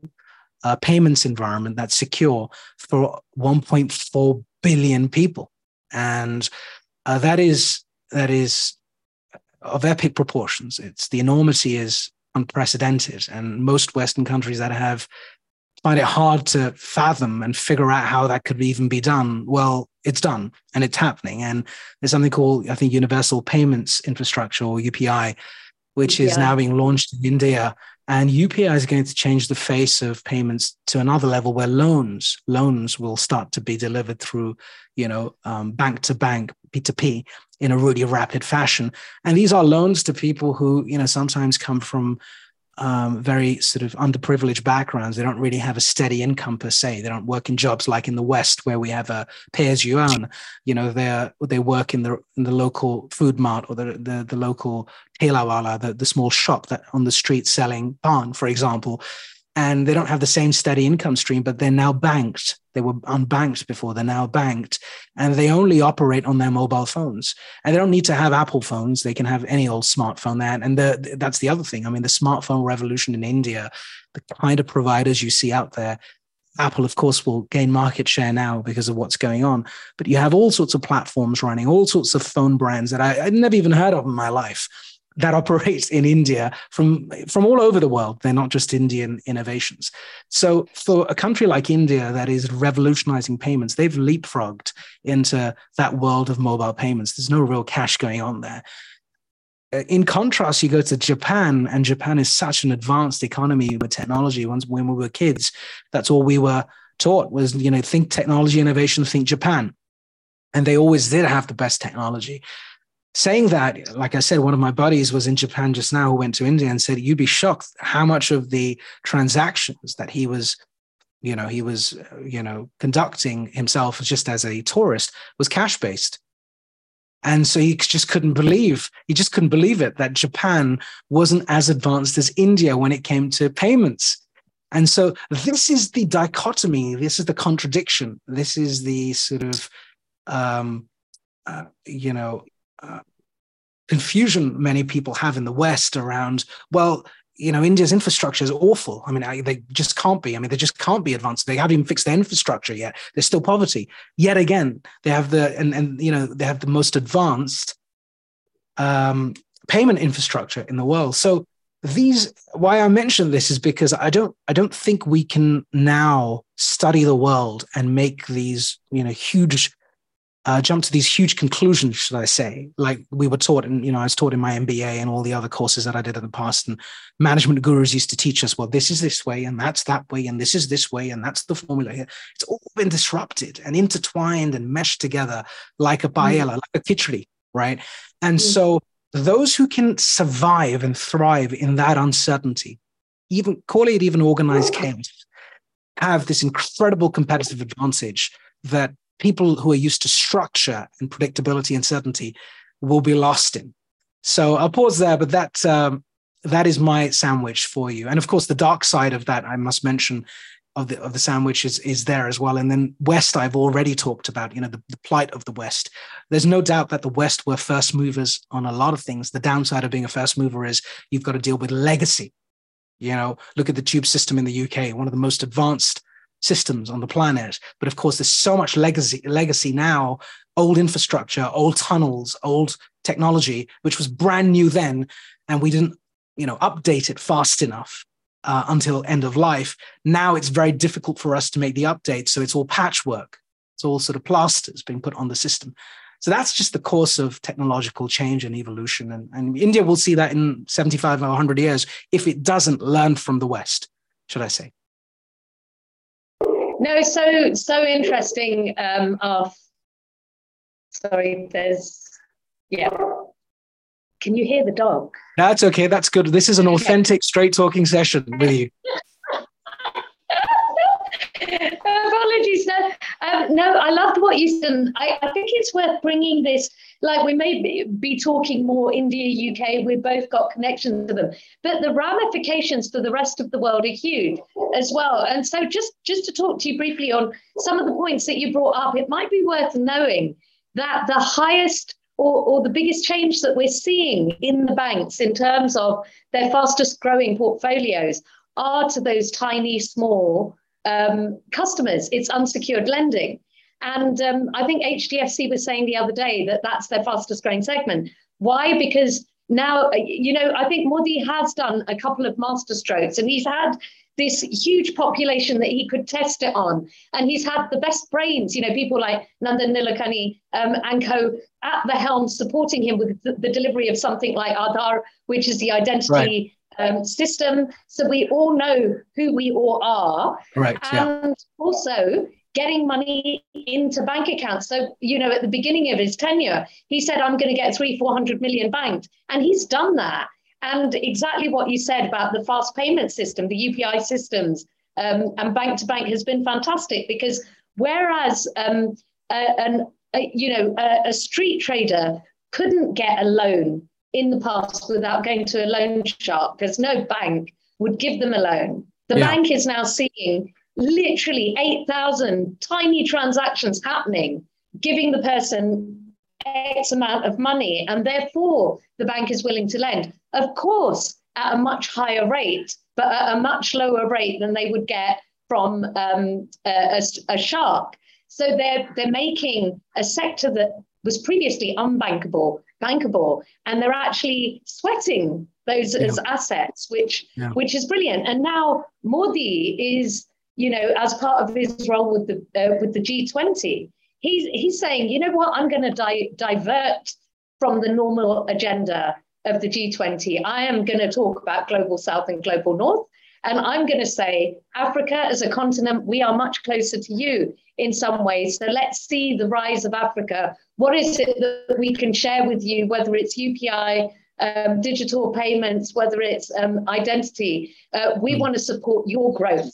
uh, payments environment that's secure for one point four billion people. And uh, that is that is of epic proportions. It's the enormity is unprecedented. And most Western countries that have find it hard to fathom and figure out how that could even be done. Well, it's done and it's happening. And there's something called, I think, Universal Payments Infrastructure, or U P I, which is now being launched in India. And U P I is going to change the face of payments to another level where loans, loans will start to be delivered through, you know, um, bank to bank, P two P in a really rapid fashion. And these are loans to people who, you know, sometimes come from Um, very sort of underprivileged backgrounds. They don't really have a steady income per se. They don't work in jobs like in the West where we have a pay as you earn. You know, they they work in the in the local food mart or the the, the local telawala, the, the small shop that on the street selling pan, for example. And they don't have the same steady income stream, but they're now banked. They were unbanked before, they're now banked. And they only operate on their mobile phones. And they don't need to have Apple phones. They can have any old smartphone there. And the, that's the other thing. I mean, the smartphone revolution in India, the kind of providers you see out there, Apple, of course, will gain market share now because of what's going on. But you have all sorts of platforms running, all sorts of phone brands that I, I'd never even heard of in my life, that operates in India from, from all over the world. They're not just Indian innovations. So for a country like India that is revolutionizing payments, they've leapfrogged into that world of mobile payments. There's no real cash going on there. In contrast, you go to Japan, and Japan is such an advanced economy with technology. Once when we were kids, that's all we were taught was, you know, think technology, innovation, think Japan. And they always did have the best technology. Saying that, like I said, one of my buddies was in Japan just now who went to India and said, you'd be shocked how much of the transactions that he was, you know, he was, you know, conducting himself just as a tourist was cash-based. And so he just couldn't believe, he just couldn't believe it, that Japan wasn't as advanced as India when it came to payments. And so this is the dichotomy. This is the contradiction. This is the sort of, um, uh, you know, Uh, confusion many people have in the West around, well, you know, India's infrastructure is awful. I mean, I, they just can't be. I mean, they just can't be advanced. They haven't even fixed their infrastructure yet. There's still poverty. Yet again, they have the, and, and you know, they have the most advanced um, payment infrastructure in the world. So these, why I mention this is because I don't, I don't think we can now study the world and make these, you know, huge Uh, jump to these huge conclusions, should I say, like we were taught, and, you know, I was taught in my M B A and all the other courses that I did in the past, and management gurus used to teach us, well, this is this way, and that's that way, and this is this way, and that's the formula here. It's all been disrupted and intertwined and meshed together like a paella, mm-hmm. like a khichdi, right? And mm-hmm. so those who can survive and thrive in that uncertainty, even call it even organized chaos, have this incredible competitive advantage that people who are used to structure and predictability and certainty will be lost in. So I'll pause there, but that um, that is my sandwich for you. And of course, the dark side of that, I must mention, of the of the sandwich is, is there as well. And then West, I've already talked about, you know, the, the plight of the West. There's no doubt that the West were first movers on a lot of things. The downside of being a first mover is you've got to deal with legacy. You know, look at the tube system in the U K, one of the most advanced systems on the planet. But of course, there's so much legacy legacy now, old infrastructure, old tunnels, old technology, which was brand new then. And we didn't, you know, update it fast enough uh, until end of life. Now it's very difficult for us to make the updates. So it's all patchwork. It's all sort of plasters being put on the system. So that's just the course of technological change and evolution. And, and India will see that in seventy-five or one hundred years if it doesn't learn from the West, should I say. No, so so interesting. Um, Af, sorry, there's yeah. Can you hear the dog? That's okay. That's good. This is an authentic, straight talking session with you. Apologies. No, um, no, I loved what you said. I, I think it's worth bringing this. Like, we may be talking more India, U K, we've both got connections to them, but the ramifications for the rest of the world are huge as well. And so just, just to talk to you briefly on some of the points that you brought up, it might be worth knowing that the highest or, or the biggest change that we're seeing in the banks in terms of their fastest growing portfolios are to those tiny, small um, customers. It's unsecured lending. And um, I think H D F C was saying the other day that that's their fastest growing segment. Why? Because now, you know, I think Modi has done a couple of master strokes, and he's had this huge population that he could test it on. And he's had the best brains, you know, people like Nandan Nilekani um, and co at the helm supporting him with the, the delivery of something like Aadhaar, which is the identity right. um, system. So we all know who we all are. Right, and yeah. also, getting money into bank accounts. So, you know, at the beginning of his tenure, he said, I'm going to get three, four hundred million banked. And he's done that. And exactly what you said about the fast payment system, the U P I systems um, and bank to bank has been fantastic, because whereas, um, a, an, a, you know, a, a street trader couldn't get a loan in the past without going to a loan shark, because no bank would give them a loan. The yeah. bank is now seeing literally eight thousand tiny transactions happening, giving the person X amount of money, and therefore the bank is willing to lend. Of course, at a much higher rate, but at a much lower rate than they would get from um, a, a, a shark. So they're, they're making a sector that was previously unbankable, bankable, and they're actually sweating those yeah. as assets, which, yeah. which is brilliant. And now Modi is... you know, as part of his role with the uh, with the G twenty, he's he's saying, you know what, I'm going to di- divert from the normal agenda of the G twenty. I am going to talk about global South and global North, And I'm going to say, Africa as a continent, we are much closer to you in some ways. So let's see the rise of Africa. What is it that we can share with you, whether it's U P I, um, digital payments, whether it's um, identity? Uh, we mm. want to support your growth.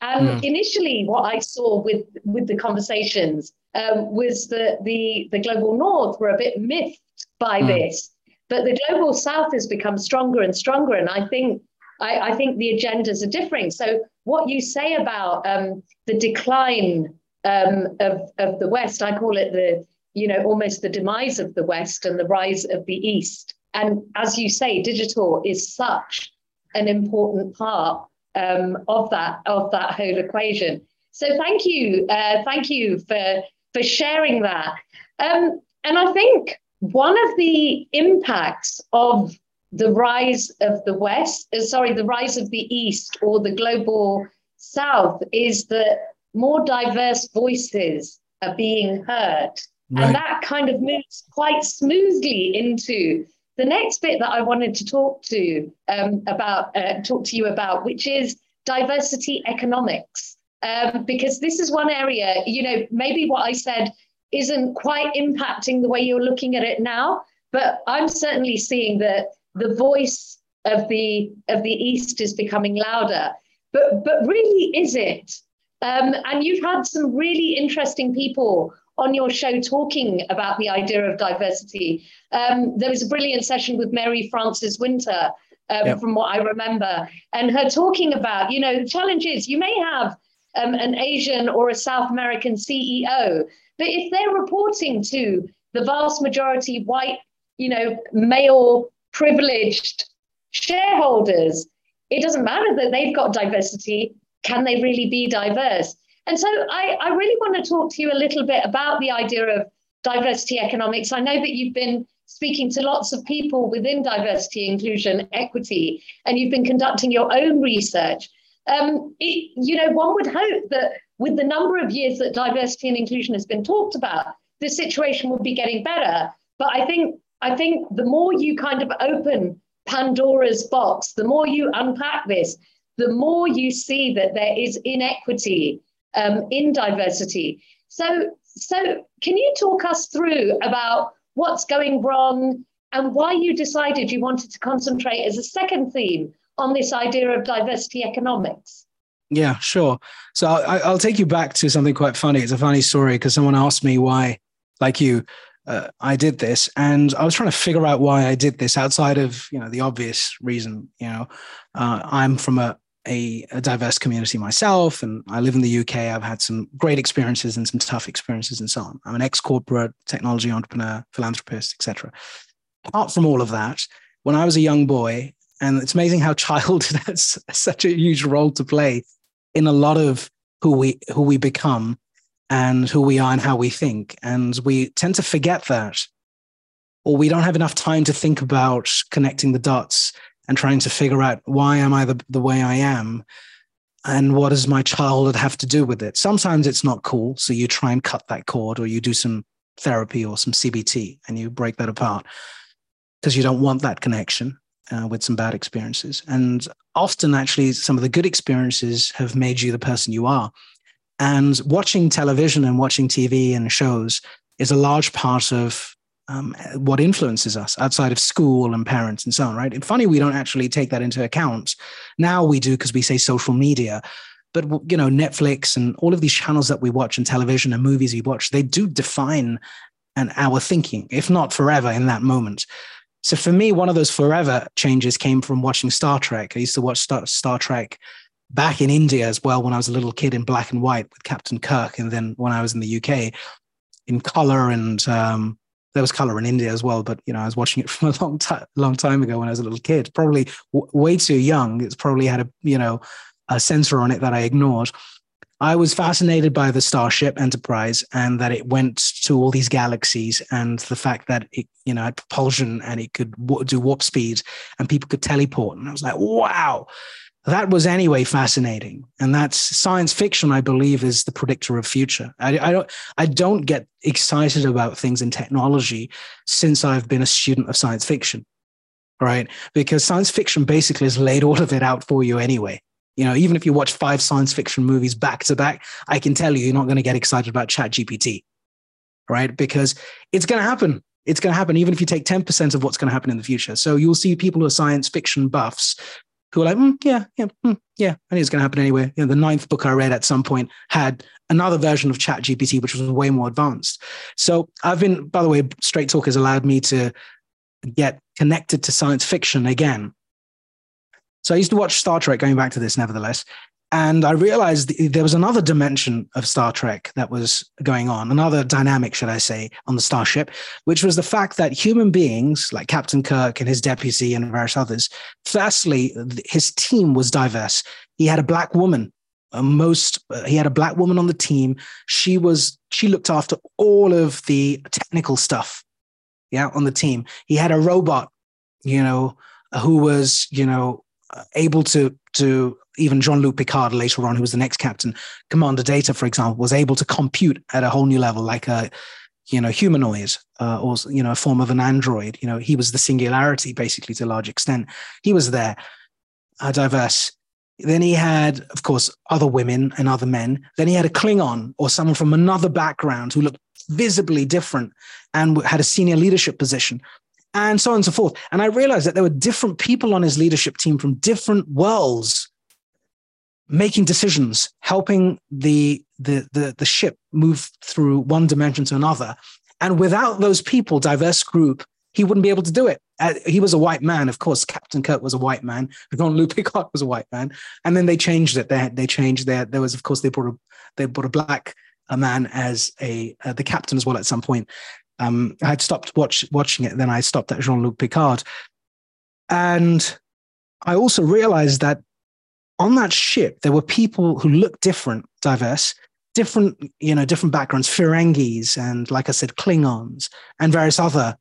And mm. initially what I saw with, with the conversations um, was that the, the Global North were a bit miffed by mm. this, but the Global South has become stronger and stronger. And I think I, I think the agendas are differing. So what you say about um, the decline um, of, of the West, I call it the, you know, almost the demise of the West and the rise of the East. And as you say, digital is such an important part um, of that of that whole equation. So thank you. Uh, thank you for, for sharing that. Um, and I think one of the impacts of the rise of the West, sorry, the rise of the East or the Global South is that more diverse voices are being heard. Right. And that kind of moves quite smoothly into the next bit that I wanted to talk to um, about, uh, talk to you about, which is diversity economics. Um, because this is one area, you know, maybe what I said isn't quite impacting the way you're looking at it now, but I'm certainly seeing that the voice of the of the East is becoming louder, but but really is it? Um, and you've had some really interesting people on your show talking about the idea of diversity. Um, there was a brilliant session with Mary Frances Winter, um, yep. from what I remember, and her talking about, you know, the challenge is you may have um, an Asian or a South American C E O, but if they're reporting to the vast majority white, you know, male privileged shareholders, it doesn't matter that they've got diversity. Can they really be diverse? And so I, I really want to talk to you a little bit about the idea of diversity economics. I know that you've been speaking to lots of people within diversity, inclusion, equity, and you've been conducting your own research. Um, it, you know, one would hope that with the number of years that diversity and inclusion has been talked about, the situation would be getting better. But I think I think the more you kind of open Pandora's box, the more you unpack this, the more you see that there is inequity um, in diversity. So, so can you talk us through about what's going wrong and why you decided you wanted to concentrate as a second theme on this idea of diversity economics? Yeah, sure. So I, I'll take you back to something quite funny. It's a funny story because someone asked me why, like you, Uh, I did this, and I was trying to figure out why I did this outside of, you know, the obvious reason. You know, uh, I'm from a, a, a diverse community myself, and I live in the U K. I've had some great experiences and some tough experiences and so on. I'm an ex-corporate technology entrepreneur, philanthropist, et cetera. Apart from all of that, when I was a young boy, and it's amazing how childhood has such a huge role to play in a lot of who we who we become, and who we are and how we think. And we tend to forget that, or we don't have enough time to think about connecting the dots and trying to figure out why am I the, the way I am and what does my childhood have to do with it? Sometimes it's not cool. So you try and cut that cord, or you do some therapy or some C B T and you break that apart because you don't want that connection uh, with some bad experiences. And often actually some of the good experiences have made you the person you are. And watching television and watching T V and shows is a large part of um, what influences us outside of school and parents and so on, right? It's funny, we don't actually take that into account. Now we do because we say social media. But, you know, Netflix and all of these channels that we watch and television and movies we watch, they do define an our thinking, if not forever in that moment. So for me, one of those forever changes came from watching Star Trek. I used to watch Star, Star Trek back in India as well, when I was a little kid, in black and white with Captain Kirk. And then when I was in the U K, in color, and um, there was color in India as well. But, you know, I was watching it from a long time, long time ago when I was a little kid, probably w- way too young. It's probably had a, you know, a sensor on it that I ignored. I was fascinated by the Starship Enterprise and that it went to all these galaxies, and the fact that it, you know, had propulsion and it could w- do warp speed and people could teleport. And I was like, wow. That was anyway fascinating, and that's science fiction. I believe is the predictor of future. I, I don't, I don't get excited about things in technology since I've been a student of science fiction, right? Because science fiction basically has laid all of it out for you anyway. You know, even if you watch five science fiction movies back to back, I can tell you, you're not going to get excited about ChatGPT, right? Because it's going to happen. It's going to happen, even if you take ten percent of what's going to happen in the future. So you'll see people who are science fiction buffs who are like, mm, yeah, yeah, mm, yeah, I think it's going to happen anyway. You know, the ninth book I read at some point had another version of ChatGPT, which was way more advanced. So I've been, by the way, Straight Talk has allowed me to get connected to science fiction again. So I used to watch Star Trek, going back to this, nevertheless. And I realized there was another dimension of Star Trek that was going on, another dynamic, should I say, on the starship, which was the fact that human beings like Captain Kirk and his deputy and various others, firstly, his team was diverse. He had a black woman. Uh, most uh, he had a black woman on the team. She was she looked after all of the technical stuff, yeah, on the team. He had a robot, you know, who was, you know, able to to. Even Jean-Luc Picard later on, who was the next captain, Commander Data, for example, was able to compute at a whole new level, like a, you know, humanoid uh, or, you know, a form of an android. You know, he was the singularity, basically, to a large extent. He was there, uh, diverse. Then he had, of course, other women and other men. Then he had a Klingon or someone from another background who looked visibly different and had a senior leadership position, and so on and so forth. And I realized that there were different people on his leadership team from different worlds, making decisions, helping the, the the the ship move through one dimension to another. And without those people, diverse group, he wouldn't be able to do it. Uh, he was a white man, of course. Captain Kirk was a white man. Jean-Luc Picard was a white man. And then they changed it. They they changed their. There was, of course, they brought a they brought a black a man as a uh, the captain as well at some point. Um, I had stopped watch watching it. Then I stopped at Jean-Luc Picard, and I also realized that on that ship, there were people who looked different, diverse, different, you know, different backgrounds, Ferengis and, like I said, Klingons and various other,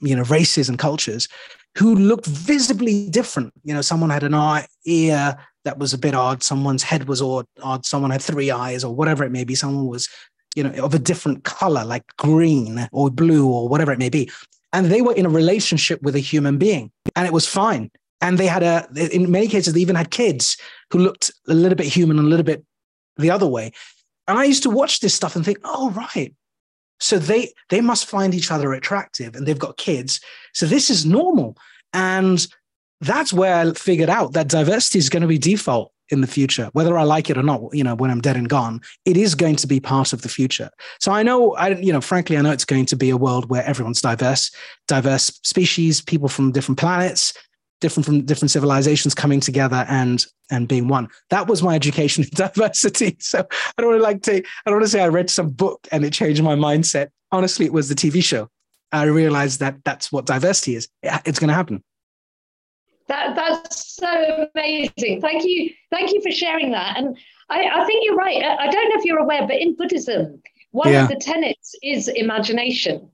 you know, races and cultures who looked visibly different. You know, someone had an eye, ear that was a bit odd. Someone's head was odd, odd. Someone had three eyes or whatever it may be. Someone was, you know, of a different color, like green or blue or whatever it may be. And they were in a relationship with a human being, and it was fine. And they had a, in many cases, they even had kids who looked a little bit human and a little bit the other way. And I used to watch this stuff and think, oh, right. So they, they must find each other attractive, and they've got kids. So this is normal. And that's where I figured out that diversity is going to be default in the future, whether I like it or not. You know, when I'm dead and gone, it is going to be part of the future. So I know, I, you know, frankly, I know it's going to be a world where everyone's diverse, diverse species, people from different planets, different from different civilizations coming together and and being one. That was my education in diversity. So I don't want to like to, I don't want to say I read some book and it changed my mindset. Honestly, it was the T V show. I realized that that's what diversity is. It's going to happen. That that's so amazing. Thank you, thank you for sharing that. And I, I think you're right. I, I don't know if you're aware, but in Buddhism, one yeah. of the tenets is imagination.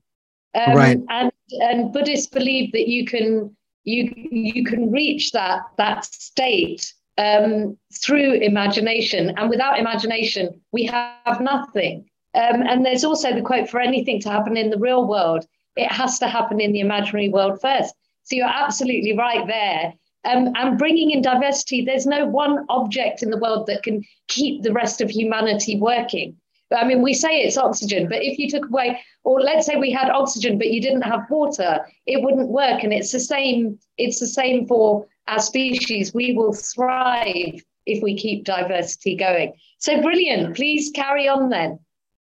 Um, right. And and Buddhists believe that you can. You you can reach that that state um, through imagination, and without imagination, we have nothing. Um, and there's also the quote: "For anything to happen in the real world, it has to happen in the imaginary world first." So you're absolutely right there. Um, and bringing in diversity, there's no one object in the world that can keep the rest of humanity working. I mean, we say it's oxygen, but if you took away, or let's say we had oxygen, but you didn't have water, it wouldn't work. And it's the same, it's the same for our species. We will thrive if we keep diversity going. So brilliant. Please carry on then.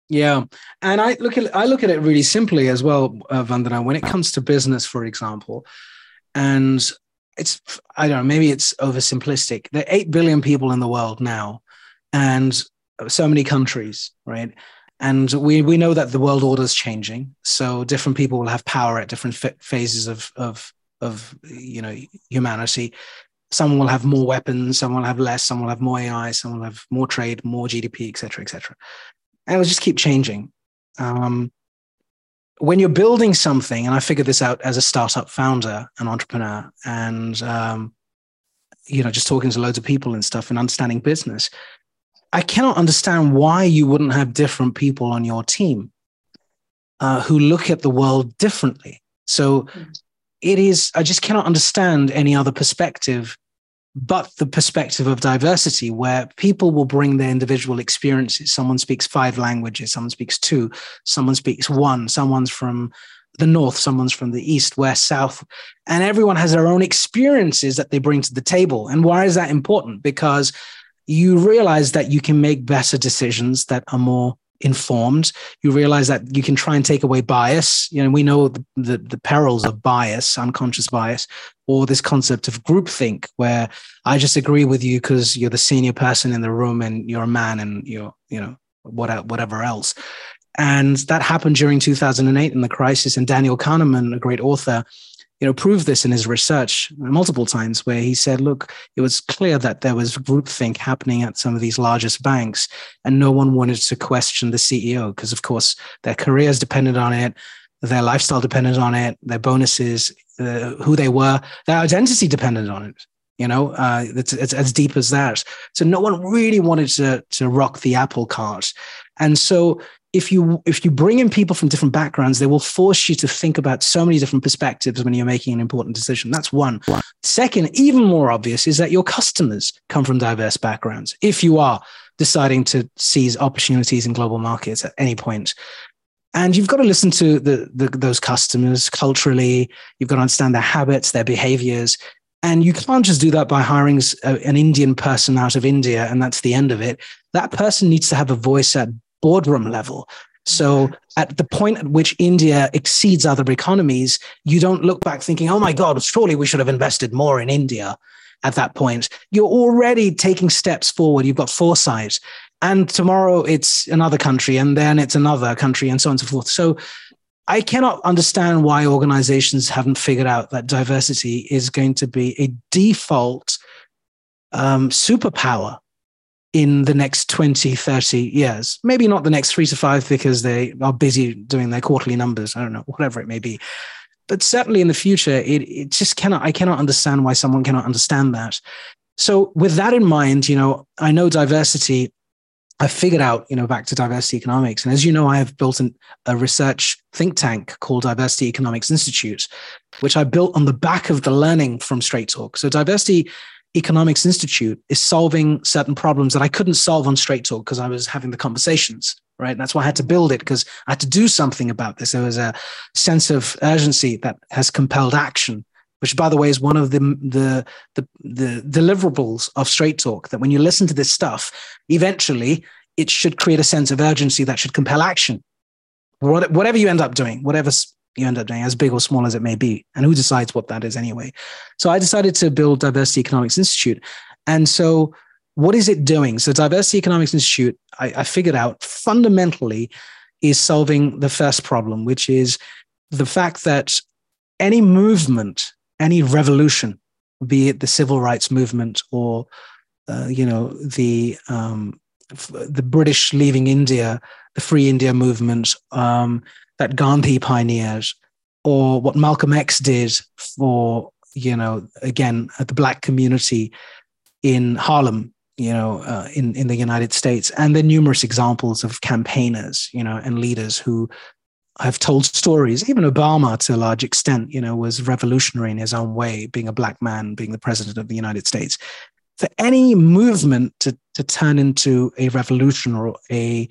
Yeah. And I look at, I look at it really simply as well, uh, Vandana, when it comes to business, for example, and it's, I don't know, maybe it's oversimplistic. There are eight billion people in the world now, and so many countries, right? And we we know that the world order is changing. So different people will have power at different f- phases of of of you know humanity. Someone will have more weapons, someone will have less, someone will have more A I, someone will have more trade, more G D P, et cetera, et cetera. And it'll just keep changing. Um, when you're building something, and I figured this out as a startup founder and entrepreneur, and um, you know, just talking to loads of people and stuff and understanding business, I cannot understand why you wouldn't have different people on your team uh, who look at the world differently. So it is, I just cannot understand any other perspective but the perspective of diversity, where people will bring their individual experiences. Someone speaks five languages, someone speaks two, someone speaks one, someone's from the north, someone's from the east, west, south, and everyone has their own experiences that they bring to the table. And why is that important? Because you realize that you can make better decisions that are more informed. You realize that you can try and take away bias. You know, we know the, the, the perils of bias, unconscious bias, or this concept of groupthink, where I just agree with you because you're the senior person in the room and you're a man and you're, you know, whatever else. And that happened during two thousand eight in the crisis. And Daniel Kahneman, a great author, you know, proved this in his research multiple times, where he said, look, it was clear that there was groupthink happening at some of these largest banks, and no one wanted to question the C E O because, of course, their careers depended on it, their lifestyle depended on it, their bonuses, uh, who they were, their identity depended on it. You know, uh, it's, it's as deep as that. So no one really wanted to to rock the apple cart. And so if you if you bring in people from different backgrounds, they will force you to think about so many different perspectives when you're making an important decision. That's one. Wow. Second, even more obvious, is that your customers come from diverse backgrounds. If you are deciding to seize opportunities in global markets at any point, and you've got to listen to the, the those customers culturally, you've got to understand their habits, their behaviors. And you can't just do that by hiring an Indian person out of India, and that's the end of it. That person needs to have a voice at boardroom level. So at the point at which India exceeds other economies, you don't look back thinking, oh my God, surely we should have invested more in India at that point. You're already taking steps forward. You've got foresight. And tomorrow it's another country, and then it's another country, and so on and so forth. So I cannot understand why organizations haven't figured out that diversity is going to be a default um, superpower in the next twenty, thirty years. Maybe not the next three to five, because they are busy doing their quarterly numbers. I don't know, whatever it may be. But certainly in the future, it, it just cannot, I cannot understand why someone cannot understand that. So with that in mind, you know, I know diversity. I figured out, you know, back to diversity economics. And as you know, I have built an, a research think tank called Diversity Economics Institute, which I built on the back of the learning from Straight Talk. So Diversity Economics Institute is solving certain problems that I couldn't solve on Straight Talk because I was having the conversations, right? And that's why I had to build it, because I had to do something about this. There was a sense of urgency that has compelled action, which, by the way, is one of the, the the the deliverables of Straight Talk, that when you listen to this stuff, eventually it should create a sense of urgency that should compel action. Whatever you end up doing, whatever you end up doing, as big or small as it may be, and who decides what that is anyway. So I decided to build Diversity Economics Institute. And so what is it doing? So Diversity Economics Institute, I, I figured out fundamentally, is solving the first problem, which is the fact that any movement, any revolution, be it the civil rights movement or, uh, you know, the um, the British leaving India, the Free India movement um, that Gandhi pioneered, or what Malcolm X did for, you know, again, the Black community in Harlem, you know, uh, in, in the United States. And there are numerous examples of campaigners, you know, and leaders who I've told stories. Even Obama, to a large extent, you know, was revolutionary in his own way, being a Black man, being the president of the United States. For any movement to, to turn into a revolution or a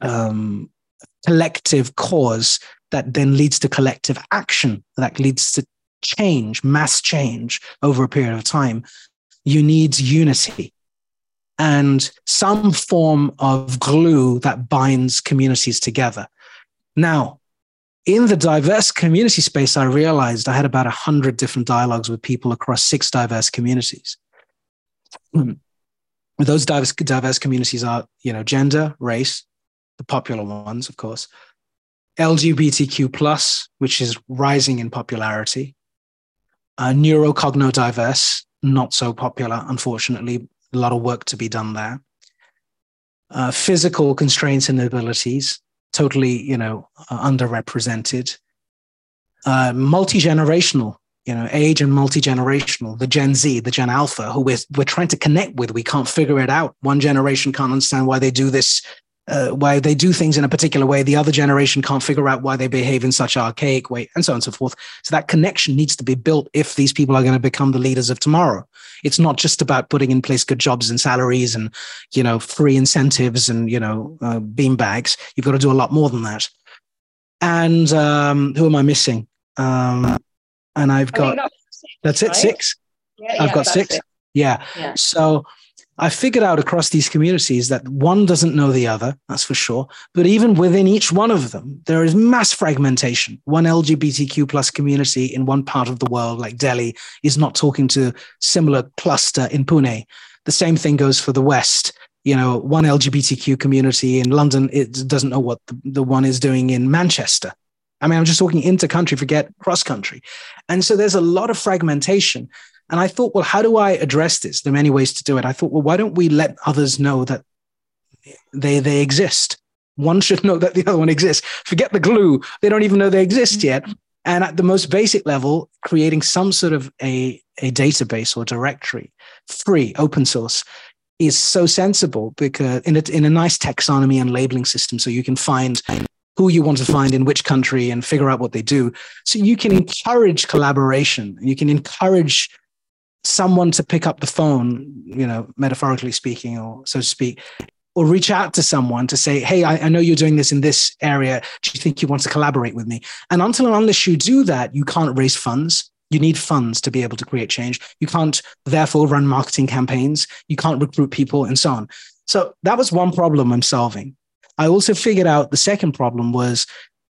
um, collective cause that then leads to collective action, that leads to change, mass change over a period of time, you need unity and some form of glue that binds communities together. Now, in the diverse community space, I realized I had about one hundred different dialogues with people across six diverse communities. Those diverse, diverse communities are, you know, gender, race, the popular ones, of course, L G B T Q plus, which is rising in popularity, uh, neurocognidiverse, not so popular, unfortunately, a lot of work to be done there, uh, physical constraints and abilities, totally, you know, uh, underrepresented, uh, multi-generational, you know, age and multi-generational, the Gen Z, the Gen Alpha, who we're, we're trying to connect with. We can't figure it out. One generation can't understand why they do this uh, why they do things in a particular way. The other generation can't figure out why they behave in such archaic way, and so on and so forth. So that connection needs to be built if these people are going to become the leaders of tomorrow. It's not just about putting in place good jobs and salaries and, you know, free incentives and, you know, uh, beanbags. You've got to do a lot more than that. And um, who am I missing? Um, and I've got, got six, that's it, right? six. Yeah, I've yeah, got six. It. Yeah. yeah. So I figured out across these communities that one doesn't know the other, that's for sure. But even within each one of them, there is mass fragmentation. One L G B T Q plus community in one part of the world, like Delhi, is not talking to similar cluster in Pune. The same thing goes for the West. You know, one L G B T Q community in London, it doesn't know what the, the one is doing in Manchester. I mean, I'm just talking inter-country, forget cross-country. And so there's a lot of fragmentation. And I thought, well, how do I address this? There are many ways to do it. I thought, well, why don't we let others know that they they exist? One should know that the other one exists. Forget the glue. They don't even know they exist yet. And at the most basic level, creating some sort of a, a database or directory, free, open source, is so sensible because in a, in a nice taxonomy and labeling system, so you can find who you want to find in which country and figure out what they do. So you can encourage collaboration. You can encourage someone to pick up the phone, you know, metaphorically speaking, or so to speak, or reach out to someone to say, hey, I, I know you're doing this in this area. Do you think you want to collaborate with me? And until and unless you do that, you can't raise funds. You need funds to be able to create change. You can't therefore run marketing campaigns. You can't recruit people and so on. So that was one problem I'm solving. I also figured out the second problem was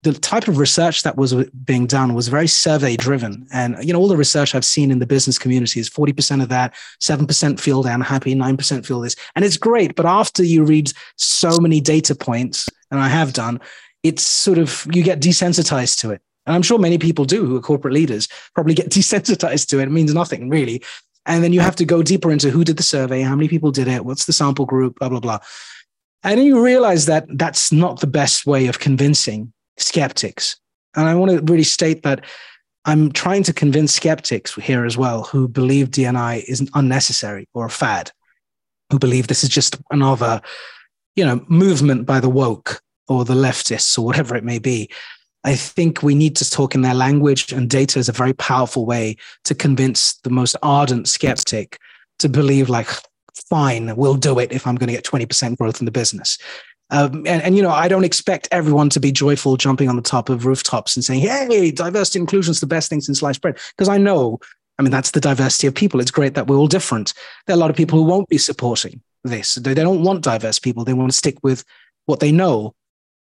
the type of research that was being done was very survey driven. And, you know, all the research I've seen in the business community is forty percent of that, seven percent feel they're unhappy, nine percent feel this. And it's great. But after you read so many data points, and I have done, it's sort of, you get desensitized to it. And I'm sure many people do who are corporate leaders probably get desensitized to it. It means nothing really. And then you have to go deeper into who did the survey, how many people did it, what's the sample group, blah, blah, blah. And then you realize that that's not the best way of convincing skeptics. And I want to really state that I'm trying to convince skeptics here as well who believe D and I isn't unnecessary or a fad, who believe this is just another, you know, movement by the woke or the leftists or whatever it may be. I think we need to talk in their language, and data is a very powerful way to convince the most ardent skeptic to believe, like, fine, we'll do it if I'm going to get twenty percent growth in the business. Um, and, and, you know, I don't expect everyone to be joyful jumping on the top of rooftops and saying, hey, diversity and inclusion is the best thing since sliced bread. Because I know, I mean, that's the diversity of people. It's great that we're all different. There are a lot of people who won't be supporting this. They, they don't want diverse people. They want to stick with what they know.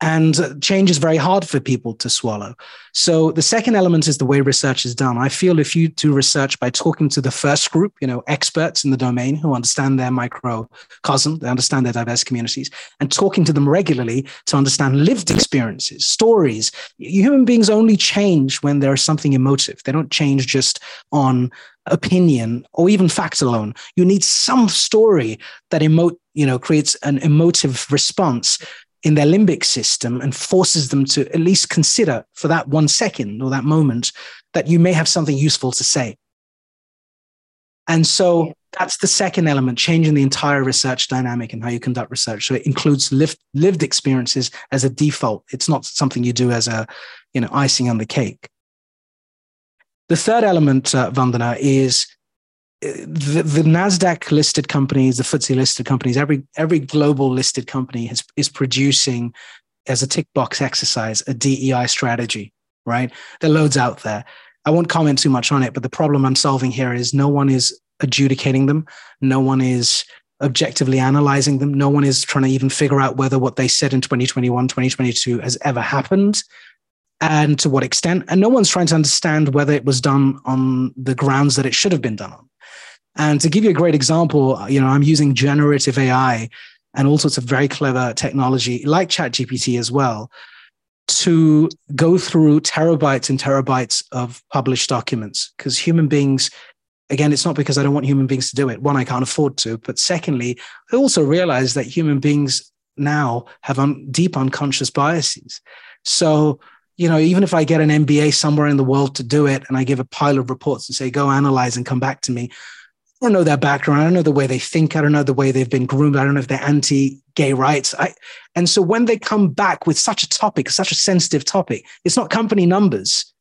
And change is very hard for people to swallow. So the second element is the way research is done. I feel if you do research by talking to the first group, you know, experts in the domain who understand their microcosm, they understand their diverse communities, and talking to them regularly to understand lived experiences, stories. Human beings only change when there is something emotive. They don't change just on opinion or even fact alone. You need some story that emote, you know, creates an emotive response in their limbic system and forces them to at least consider for that one second or that moment that you may have something useful to say. And so that's the second element, changing the entire research dynamic and how you conduct research. So it includes lived, lived experiences as a default. It's not something you do as a, you know, icing on the cake. The third element, uh, Vandana, is The, the NASDAQ listed companies, the F T S E listed companies, every every global listed company has, is producing, as a tick box exercise, a D E I strategy, right? There are loads out there. I won't comment too much on it, but the problem I'm solving here is no one is adjudicating them. No one is objectively analyzing them. No one is trying to even figure out whether what they said in twenty twenty-one, twenty twenty-two has ever happened. And to what extent? And no one's trying to understand whether it was done on the grounds that it should have been done on. And to give you a great example, you know, I'm using generative A I and all sorts of very clever technology like ChatGPT as well to go through terabytes and terabytes of published documents, because human beings, again, it's not because I don't want human beings to do it. One, I can't afford to. But secondly, I also realize that human beings now have un- deep unconscious biases. So, you know, even if I get an M B A somewhere in the world to do it and I give a pile of reports and say, go analyze and come back to me, I don't know their background. I don't know the way they think. I don't know the way they've been groomed. I don't know if they're anti-gay rights. I, and so when they come back with such a topic, such a sensitive topic, it's not company numbers.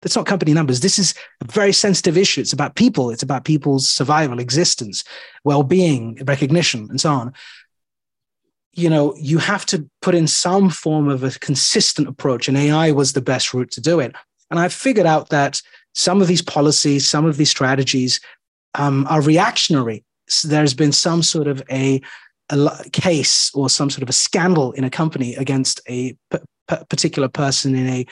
That's not company numbers. This is a very sensitive issue. It's about people. It's about people's survival, existence, well-being, recognition, and so on. You know, you have to put in some form of a consistent approach, and A I was the best route to do it. And I figured out that some of these policies, some of these strategies, Um, are reactionary. So there's been some sort of a, a case or some sort of a scandal in a company against a p- p- particular person in a,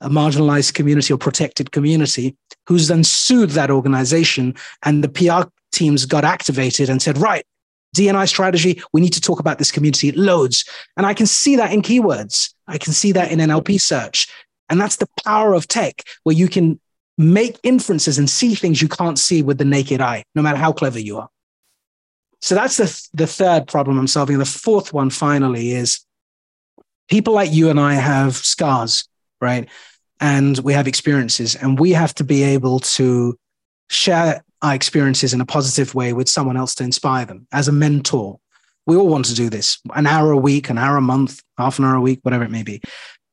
a marginalized community or protected community, who's then sued that organization, and the P R teams got activated and said, right, D and I strategy, we need to talk about this community loads. And I can see that in keywords. I can see that in N L P search. And that's the power of tech, where you can make inferences and see things you can't see with the naked eye, no matter how clever you are. So that's the, th- the third problem I'm solving. And the fourth one, finally, is people like you and I have scars, right? And we have experiences, and we have to be able to share our experiences in a positive way with someone else to inspire them as a mentor. We all want to do this, an hour a week, an hour a month, half an hour a week, whatever it may be.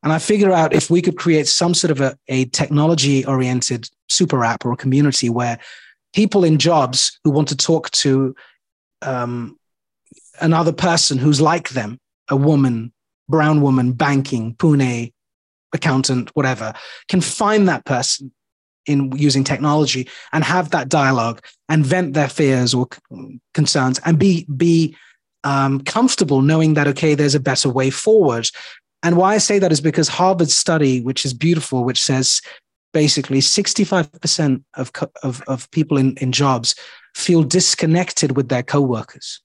And I figure out if we could create some sort of a, a technology-oriented super app or a community where people in jobs who want to talk to um, another person who's like them, a woman, brown woman, banking, Pune, accountant, whatever, can find that person in using technology and have that dialogue and vent their fears or c- concerns and be, be um, comfortable knowing that, okay, there's a better way forward. And why I say that is because Harvard's study, which is beautiful, which says basically sixty-five percent of of, of people in, in jobs feel disconnected with their coworkers.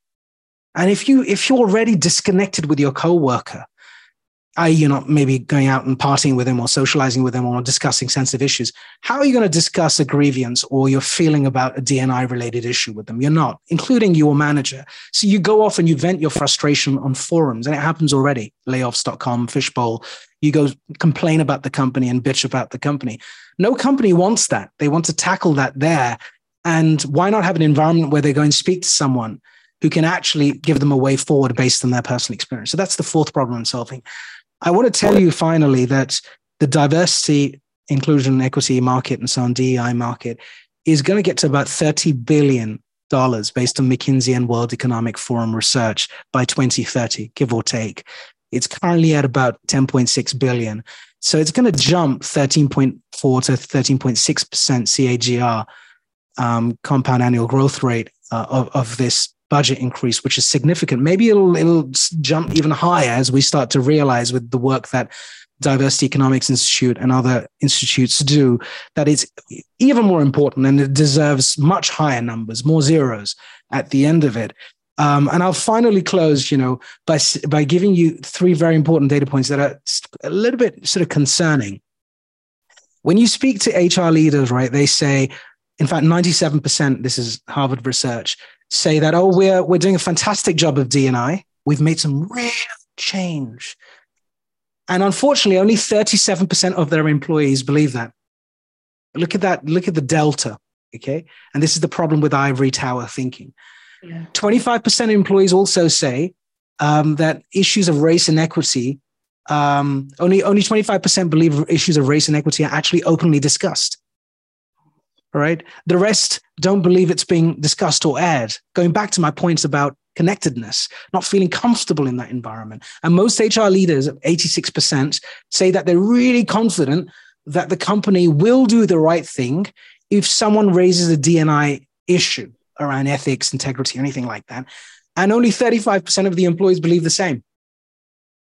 And if you if you're already disconnected with your coworker, that is, you're not maybe going out and partying with them or socializing with them or discussing sensitive issues, how are you going to discuss a grievance or your feeling about a D and I related issue with them? You're not, including your manager. So you go off and you vent your frustration on forums, and it happens already. layoffs dot com, Fishbowl. You go complain about the company and bitch about the company. No company wants that. They want to tackle that there. And why not have an environment where they go and speak to someone who can actually give them a way forward based on their personal experience? So that's the fourth problem I'm solving. I want to tell you finally that the diversity, inclusion, equity market, and so on, D E I market, is going to get to about thirty billion dollars based on McKinsey and World Economic Forum research by twenty thirty, give or take. It's currently at about ten point six billion. So it's going to jump thirteen point four to thirteen point six percent C A G R, um, compound annual growth rate uh, of, of this budget increase, which is significant. Maybe it'll, it'll jump even higher as we start to realize with the work that Diversity Economics Institute and other institutes do, that it's even more important and it deserves much higher numbers, more zeros at the end of it. Um, and I'll finally close, you know, by, by giving you three very important data points that are a little bit sort of concerning. When you speak to H R leaders, right, they say, in fact, ninety-seven percent, this is Harvard research, say that, oh, we're we're doing a fantastic job of D and I. We've made some real change. And unfortunately, only thirty-seven percent of their employees believe that. Look at that. Look at the delta, okay? And this is the problem with ivory tower thinking. Yeah. twenty-five percent of employees also say um, that issues of race inequity, um, only, only twenty-five percent believe issues of race inequity are actually openly discussed. All right. The rest don't believe it's being discussed or aired. Going back to my points about connectedness, not feeling comfortable in that environment. And most H R leaders, eighty-six percent, say that they're really confident that the company will do the right thing if someone raises a D and I issue around ethics, integrity, anything like that. And only thirty-five percent of the employees believe the same.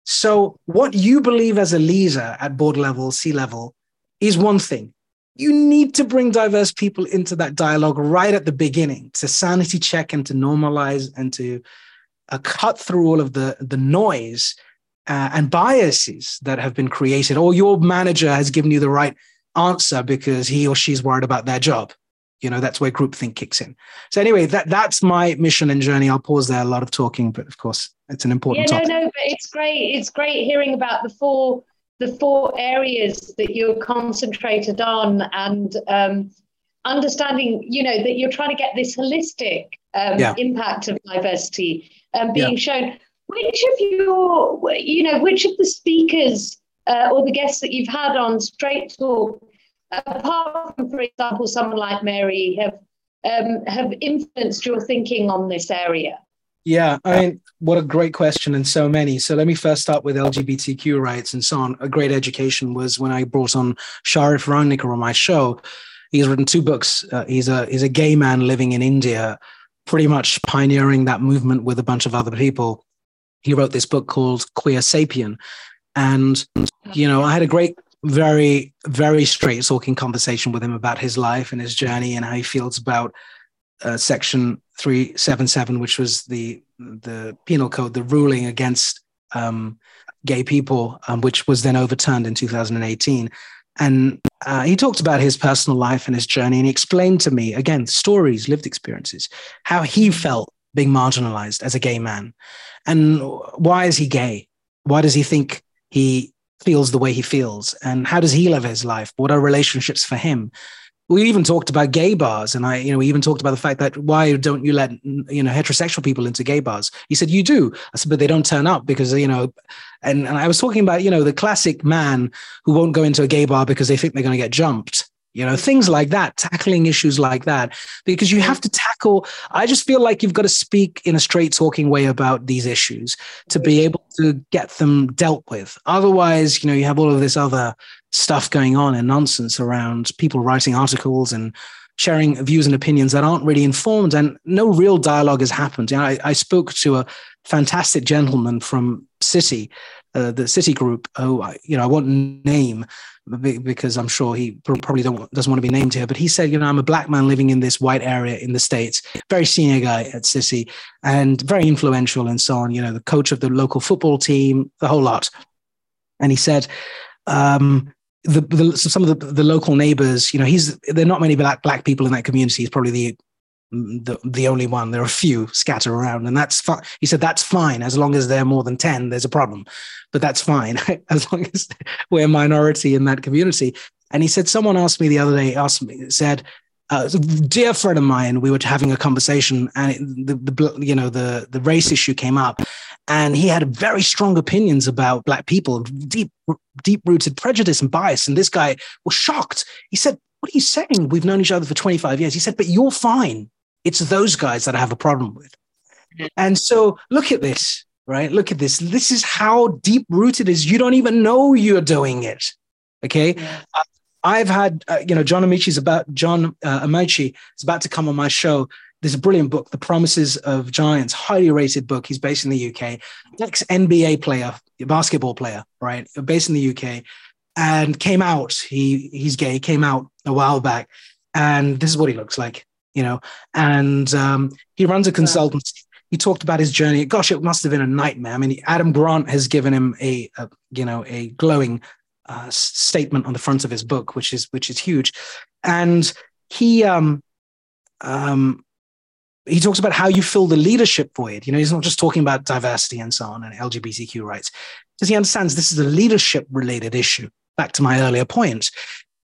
So what you believe as a leader at board level, C level, is one thing. You need to bring diverse people into that dialogue right at the beginning to sanity check and to normalize and to uh, cut through all of the, the noise uh, and biases that have been created, or your manager has given you the right answer because he or she's worried about their job. You know, that's where groupthink kicks in. So anyway, that that's my mission and journey. I'll pause there. A lot of talking, but of course, it's an important yeah, topic. Yeah, no, no, but it's great. It's great hearing about the four the four areas that you're concentrated on, and um, understanding, you know, that you're trying to get this holistic um, yeah. impact of diversity um, being yeah. shown. Which of your, you know, which of the speakers uh, or the guests that you've had on Straight Talk, apart from, for example, someone like Mary, have um, have influenced your thinking on this area? Yeah, I mean, what a great question, and so many. So let me first start with L G B T Q rights and so on. A great education was when I brought on Sharif Rangnicker on my show. He's written two books. Uh, he's a he's a gay man living in India, pretty much pioneering that movement with a bunch of other people. He wrote this book called Queer Sapien. And, you know, I had a great, very, very straight talking conversation with him about his life and his journey and how he feels about uh, Section three seventy-seven, which was the the penal code, the ruling against um, gay people, um, which was then overturned in two thousand eighteen. And uh, he talked about his personal life and his journey, and he explained to me, again, stories, lived experiences, how he felt being marginalized as a gay man. And why is he gay? Why does he think he feels the way he feels? And how does he live his life? What are relationships for him? We even talked about gay bars. And I, you know, we even talked about the fact that why don't you let, you know, heterosexual people into gay bars? He said, you do. I said, but they don't turn up because, you know, and, and I was talking about, you know, the classic man who won't go into a gay bar because they think they're going to get jumped. You know, things like that, tackling issues like that, because you have to tackle, I just feel like you've got to speak in a straight talking way about these issues to be able to get them dealt with. Otherwise, you know, you have all of this other stuff going on and nonsense around people writing articles and sharing views and opinions that aren't really informed, and no real dialogue has happened. You know, I, I spoke to a fantastic gentleman from Citi, uh, the Citi group, who I, you know, I won't name because I'm sure he probably don't, doesn't want to be named here, but he said, you know, I'm a black man living in this white area in the States, very senior guy at Citi and very influential and so on, you know, the coach of the local football team, the whole lot. And he said, um, the, the some of the, the local neighbors, you know, he's, there are not many black, black people in that community. He's probably the, the the only one. There are a few scatter around, and that's fine. He said, that's fine. As long as there are more than ten, there's a problem, but that's fine. As long as we're a minority in that community. And he said, someone asked me the other day, asked me, said, uh, a dear friend of mine, we were having a conversation and it, the, the, you know, the, the race issue came up, and he had very strong opinions about black people, deep, deep rooted prejudice and bias. And this guy was shocked. He said, what are you saying? We've known each other for twenty-five years. He said, but you're fine. It's those guys that I have a problem with. And so look at this, right? Look at this. This is how deep rooted it is. You don't even know you're doing it. Okay. Yeah. Uh, I've had, uh, you know, John Amici is about, John uh, Amici is about to come on my show. There's a brilliant book, The Promises of Giants, highly rated book. He's based in the U K, ex-N B A player, basketball player, right? Based in the U K, and came out. He He's gay, came out a while back. And this is what he looks like. You know, and um, he runs a consultancy. He talked about his journey. Gosh, it must have been a nightmare. I mean, Adam Grant has given him a, a you know, a glowing uh, statement on the front of his book, which is which is huge. And he um, um, he talks about how you fill the leadership void. You know, he's not just talking about diversity and so on and L G B T Q rights, because he understands this is a leadership-related issue. Back to my earlier point,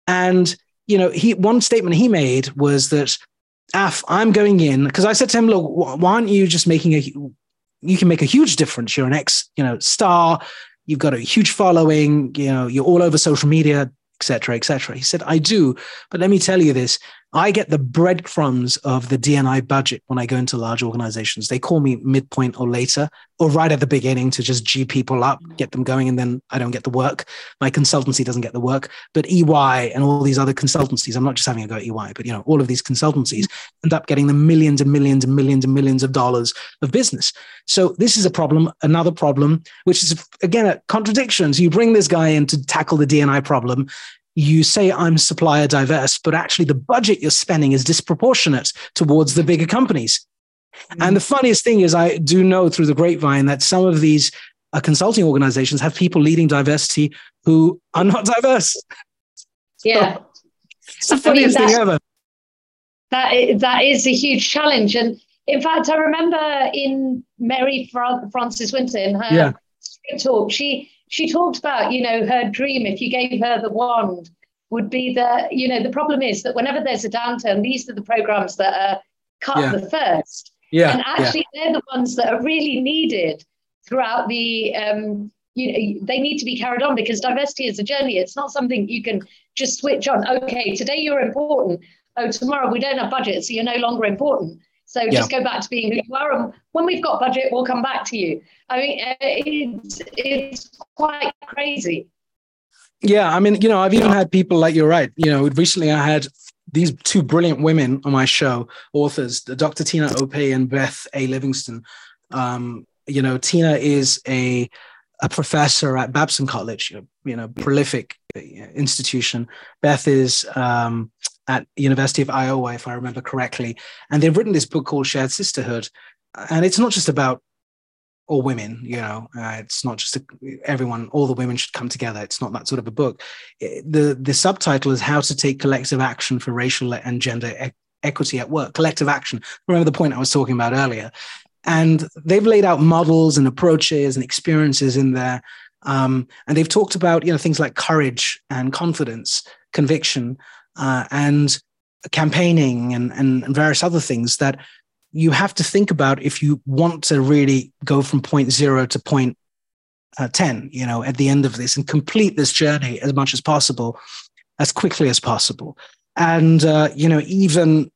and you know, he one statement he made was that. Af, I'm going in because I said to him, look, why aren't you just making a, you can make a huge difference. You're an ex, you know, star. You've got a huge following, you know, you're all over social media, et cetera, et cetera. He said, I do. But let me tell you this. I get the breadcrumbs of the D and I budget when I go into large organizations. They call me midpoint or later or right at the beginning to just G people up, get them going, and then I don't get the work. My consultancy doesn't get the work. But E Y and all these other consultancies, I'm not just having a go at E Y, but you know, all of these consultancies end up getting the millions and millions and millions and millions of dollars of business. So this is a problem, another problem, which is, again, a contradiction. So you bring this guy in to tackle the D and I problem. You say I'm supplier diverse, but actually the budget you're spending is disproportionate towards the bigger companies. Mm-hmm. And the funniest thing is I do know through the grapevine that some of these uh, consulting organizations have people leading diversity who are not diverse. Yeah. So, it's the funniest I mean, that, thing ever. That is, that is a huge challenge. And in fact, I remember in Mary Fra- Frances Winter, in her yeah. talk, she... She talked about, you know, her dream, if you gave her the wand, would be the, you know, the problem is that whenever there's a downturn, these are the programs that are cut yeah. the first. Yeah. And actually, yeah. they're the ones that are really needed throughout the, um, you know, they need to be carried on, because diversity is a journey. It's not something you can just switch on. Okay, today you're important. Oh, tomorrow we don't have budget, so you're no longer important. So yeah. just go back to being who you are. And when we've got budget, we'll come back to you. I mean, it's, it's quite crazy. Yeah, I mean, you know, I've even had people like, you're right, you know, recently I had these two brilliant women on my show, authors, Doctor Tina Opay and Beth A. Livingston. Um, you know, Tina is a, a professor at Babson College, you know, you know prolific institution. Beth is um, at University of Iowa, if I remember correctly. And they've written this book called Shared Sisterhood. And it's not just about all women, you know, uh, it's not just a, everyone, all the women should come together. It's not that sort of a book. It, the, the subtitle is How to Take Collective Action for Racial and Gender e- Equity at Work, collective action. Remember the point I was talking about earlier. And they've laid out models and approaches and experiences in there. Um, and they've talked about, you know, things like courage and confidence, conviction, uh, and campaigning and, and various other things that you have to think about if you want to really go from point zero to point uh, ten, you know, at the end of this, and complete this journey as much as possible, as quickly as possible. And, uh, you know, even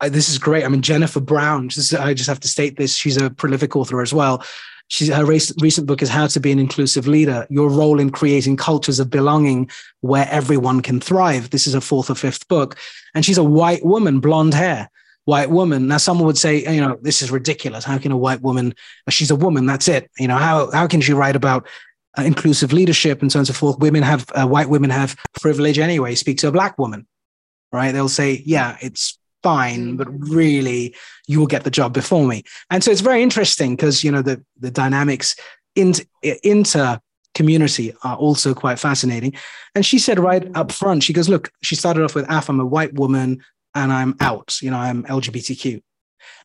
uh, this is great. I mean, Jennifer Brown, just, I just have to state this. She's a prolific author as well. She's, her race, recent book is How to Be an Inclusive Leader, Your Role in Creating Cultures of Belonging Where Everyone Can Thrive. This is her fourth or fifth book. And she's a white woman, blonde hair. White woman. Now, someone would say, you know, this is ridiculous. How can a white woman, she's a woman, that's it. You know, how how can she write about uh, inclusive leadership and so on and so forth? Women have, uh, white women have privilege anyway. Speak to a black woman, right? They'll say, yeah, it's fine, but really you will get the job before me. And so it's very interesting because, you know, the, the dynamics in, inter community are also quite fascinating. And she said right up front, she goes, look, she started off with, Af, I'm a white woman, and I'm out, you know, I'm L G B T Q.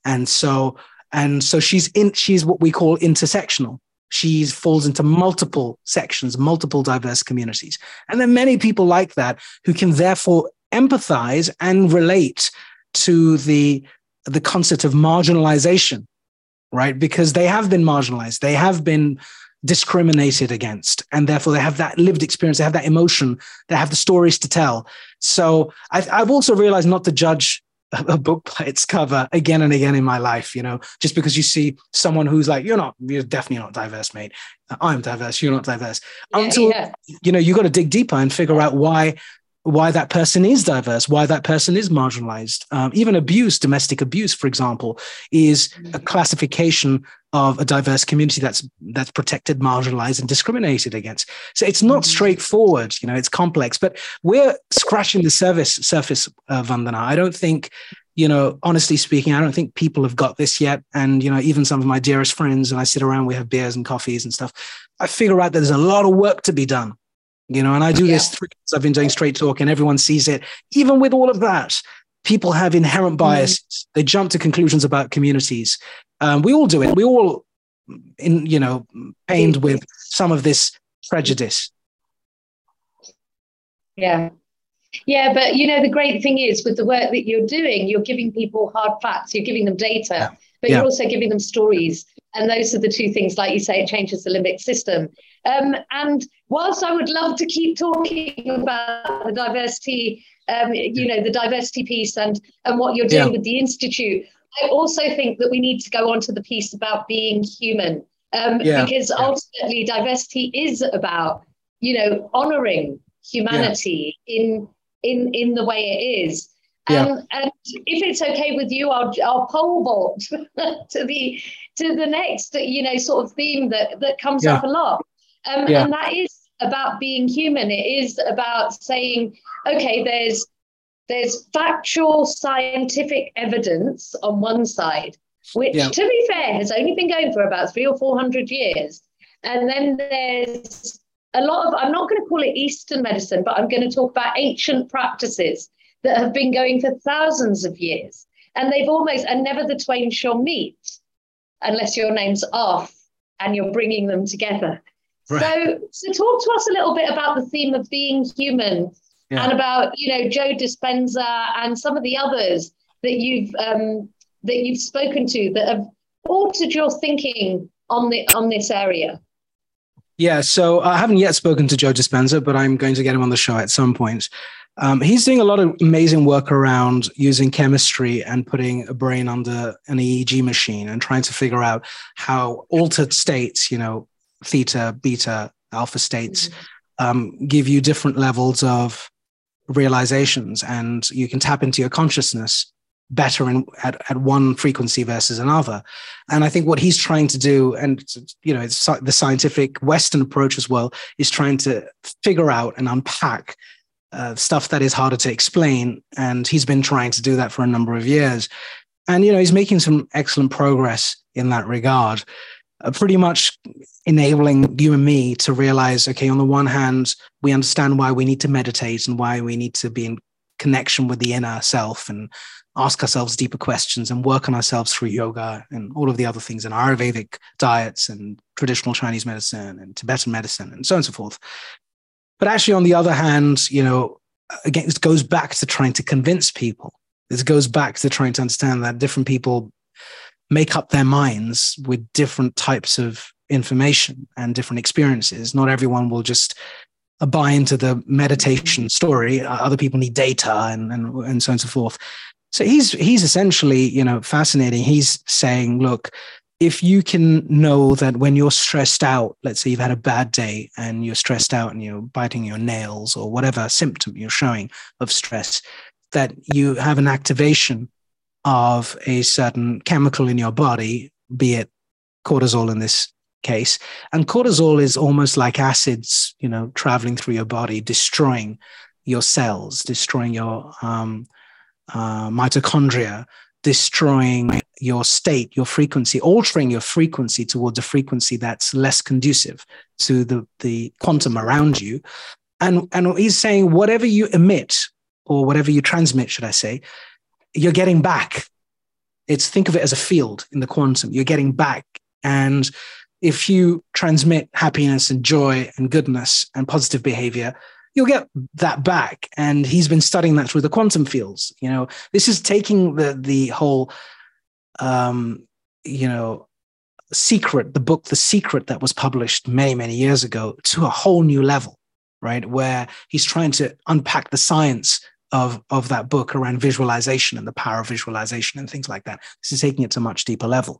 And so, and so she's in, she's what we call intersectional. She falls into multiple sections, multiple diverse communities. And there are many people like that who can therefore empathize and relate to the, the concept of marginalization, right? Because they have been marginalized. They have been discriminated against, and therefore they have that lived experience, they have that emotion, they have the stories to tell. So I've, I've also realized not to judge a book by its cover again and again in my life, you know, just because you see someone who's like, you're not, you're definitely not diverse, mate. I'm diverse, you're not diverse. Yeah, Until, yeah. you know, you got to dig deeper and figure out why, why that person is diverse, why that person is marginalized. Um, even abuse, domestic abuse, for example, is a classification of a diverse community that's that's protected, marginalized, and discriminated against. So it's not straightforward, you know, it's complex, but we're scratching the surface, surface uh, Vandana. I don't think, you know, honestly speaking, I don't think people have got this yet. And, you know, even some of my dearest friends, and I sit around, we have beers and coffees and stuff, I figure out that there's a lot of work to be done, you know, and I do yeah. this, three years I've been doing Straight Talk, and everyone sees it. Even with all of that, people have inherent biases. Mm-hmm. They jump to conclusions about communities. Um, we all do it. We all, in you know, pained with some of this prejudice. Yeah. Yeah, but, you know, the great thing is with the work that you're doing, you're giving people hard facts, you're giving them data, yeah. but yeah. you're also giving them stories. And those are the two things, like you say, it changes the limbic system. Um, and whilst I would love to keep talking about the diversity, um, you know, the diversity piece and, and what you're doing yeah. with the Institute, I also think that we need to go on to the piece about being human, um, yeah. because ultimately yeah. diversity is about, you know, honouring humanity yeah. in in in the way it is. Yeah. Um, and if it's okay with you, I'll I'll pole vault to the to the next, you know, sort of theme that that comes yeah. up a lot, um, yeah. and that is about being human. It is about saying, okay, there's. There's factual scientific evidence on one side, which, yeah. to be fair, has only been going for about three or four hundred years. And then there's a lot of, I'm not going to call it Eastern medicine, but I'm going to talk about ancient practices that have been going for thousands of years. And they've almost, and never the twain shall meet, unless your name's Af and you're bringing them together. Right. So, so talk to us a little bit about the theme of being human yeah. and about, you know, Joe Dispenza and some of the others that you've um, that you've spoken to that have altered your thinking on the on this area? Yeah, so I haven't yet spoken to Joe Dispenza, but I'm going to get him on the show at some point. Um, he's doing a lot of amazing work around using chemistry and putting a brain under an E E G machine and trying to figure out how altered states, you know, theta, beta, alpha states, um, give you different levels of realizations, and you can tap into your consciousness better in, at, at one frequency versus another. And I think what he's trying to do, and you know, it's the scientific Western approach as well, is trying to figure out and unpack Uh, stuff that is harder to explain, and he's been trying to do that for a number of years, and you know he's making some excellent progress in that regard, uh, pretty much enabling you and me to realize, okay, on the one hand we understand why we need to meditate and why we need to be in connection with the inner self and ask ourselves deeper questions and work on ourselves through yoga and all of the other things in Ayurvedic diets and traditional Chinese medicine and Tibetan medicine and so on and so forth. But actually, on the other hand, you know, again, this goes back to trying to convince people. This goes back to trying to understand that different people make up their minds with different types of information and different experiences. Not everyone will just buy into the meditation story. Other people need data and, and, and so on and so forth. So he's he's essentially, you know, fascinating. He's saying, look, if you can know that when you're stressed out, let's say you've had a bad day and you're stressed out and you're biting your nails or whatever symptom you're showing of stress, that you have an activation of a certain chemical in your body, be it cortisol in this case. And cortisol is almost like acids, you know, traveling through your body, destroying your cells, destroying your um, uh, mitochondria, destroying your state, your frequency, altering your frequency towards a frequency that's less conducive to the, the quantum around you. And, and he's saying whatever you emit or whatever you transmit, should I say, you're getting back. It's, think of it as a field in the quantum. You're getting back. And if you transmit happiness and joy and goodness and positive behavior, you'll get that back. And he's been studying that through the quantum fields. You know, this is taking the the whole, um, you know, secret, the book, The Secret, that was published many, many years ago, to a whole new level, right? Where he's trying to unpack the science of, of that book around visualization and the power of visualization and things like that. This is taking it to a much deeper level.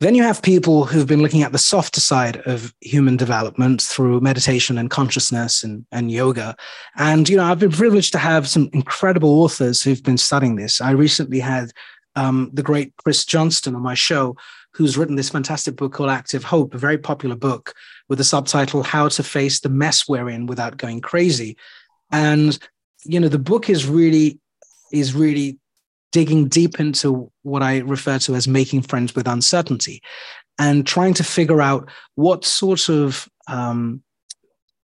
Then you have people who've been looking at the softer side of human development through meditation and consciousness and, and yoga. And, you know, I've been privileged to have some incredible authors who've been studying this. I recently had um, the great Chris Johnston on my show, who's written this fantastic book called Active Hope, a very popular book with the subtitle, How to Face the Mess We're In Without Going Crazy. And, you know, the book is really, is really, digging deep into what I refer to as making friends with uncertainty and trying to figure out what sort of um,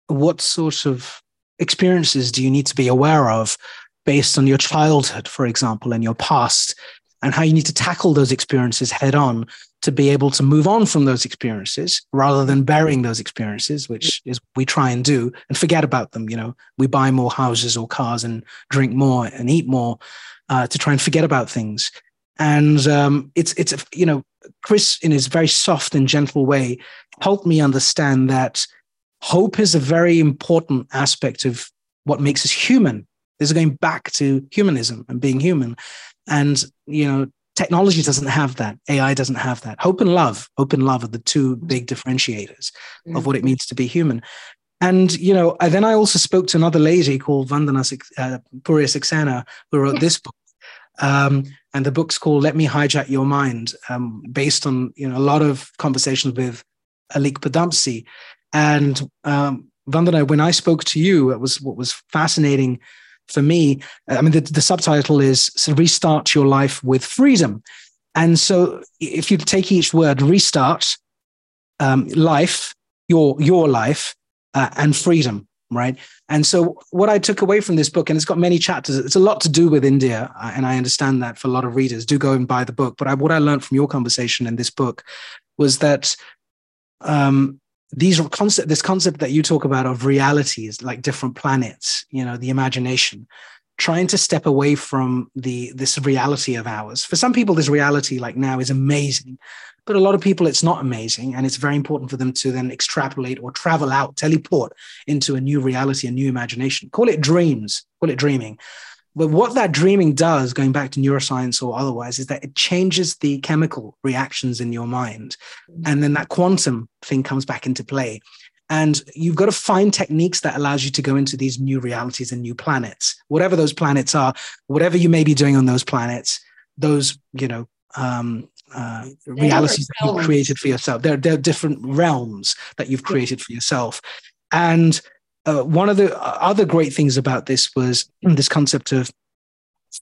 what sort of experiences do you need to be aware of based on your childhood, for example, and your past, and how you need to tackle those experiences head on to be able to move on from those experiences rather than burying those experiences, which is what we try and do, and forget about them. You know, we buy more houses or cars and drink more and eat more uh, to try and forget about things. And um, it's, it's you know, Chris, in his very soft and gentle way, helped me understand that hope is a very important aspect of what makes us human. This is going back to humanism and being human. And, you know, technology doesn't have that. A I doesn't have that. Hope and love, hope and love are the two big differentiators mm. of what it means to be human. And, you know, I, then I also spoke to another lady called Vandana uh, Poria Saxena, who wrote yeah. this book. Um, and the book's called Let Me Hijack Your Mind, um, based on, you know, a lot of conversations with Alik Padamsi. And um, Vandana, when I spoke to you, it was what was fascinating for me. I mean, the, the subtitle is so Restart Your Life with Freedom. And so if you take each word, restart, um, life, your your life, uh, and freedom, right? And so what I took away from this book, and it's got many chapters, it's a lot to do with India, and I understand that for a lot of readers, do go and buy the book. But I, what I learned from your conversation in this book was that um, these concept, this concept that you talk about of realities, like different planets, you know, the imagination, trying to step away from the this reality of ours. For some people, this reality like now is amazing, but a lot of people it's not amazing. And it's very important for them to then extrapolate or travel out, teleport into a new reality, a new imagination. Call it dreams, call it dreaming. But what that dreaming does, going back to neuroscience or otherwise, is that it changes the chemical reactions in your mind. And then that quantum thing comes back into play. And you've got to find techniques that allows you to go into these new realities and new planets, whatever those planets are, whatever you may be doing on those planets, those, you know, um, uh, realities that you've created for yourself. They're, they're different realms that you've created for yourself. And Uh, one of the other great things about this was this concept of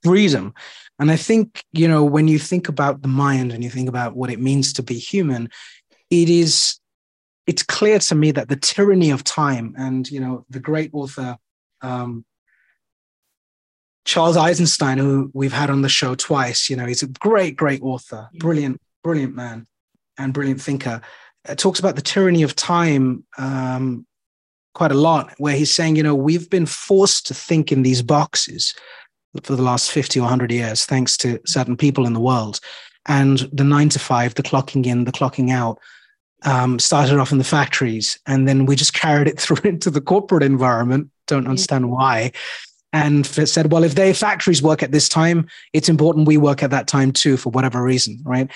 freedom. And I think, you know, when you think about the mind and you think about what it means to be human, it is, it's clear to me that the tyranny of time and, you know, the great author, um, Charles Eisenstein, who we've had on the show twice, you know, he's a great, great author, brilliant, brilliant man and brilliant thinker, uh, talks about the tyranny of time, um, quite a lot, where he's saying, you know, we've been forced to think in these boxes for the last fifty or a hundred years, thanks to certain people in the world. And the nine to five, the clocking in, the clocking out, um, started off in the factories. And then we just carried it through into the corporate environment. Don't understand why. And said, well, if their factories work at this time, it's important we work at that time too, for whatever reason, right?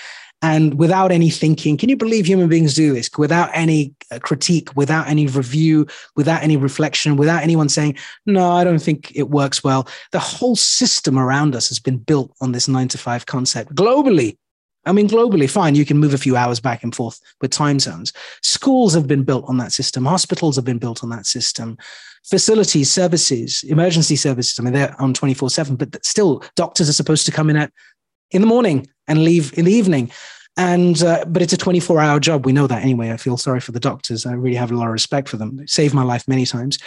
And without any thinking, can you believe human beings do this? Without any critique, without any review, without any reflection, without anyone saying, no, I don't think it works well. The whole system around us has been built on this nine to five concept globally. I mean, globally, fine, you can move a few hours back and forth with time zones. Schools have been built on that system. Hospitals have been built on that system. Facilities, services, emergency services, I mean, they're on twenty-four seven, but still doctors are supposed to come in at in the morning and leave in the evening. And, uh, but it's a twenty-four hour job. We know that anyway. I feel sorry for the doctors. I really have a lot of respect for them. They saved my life many times.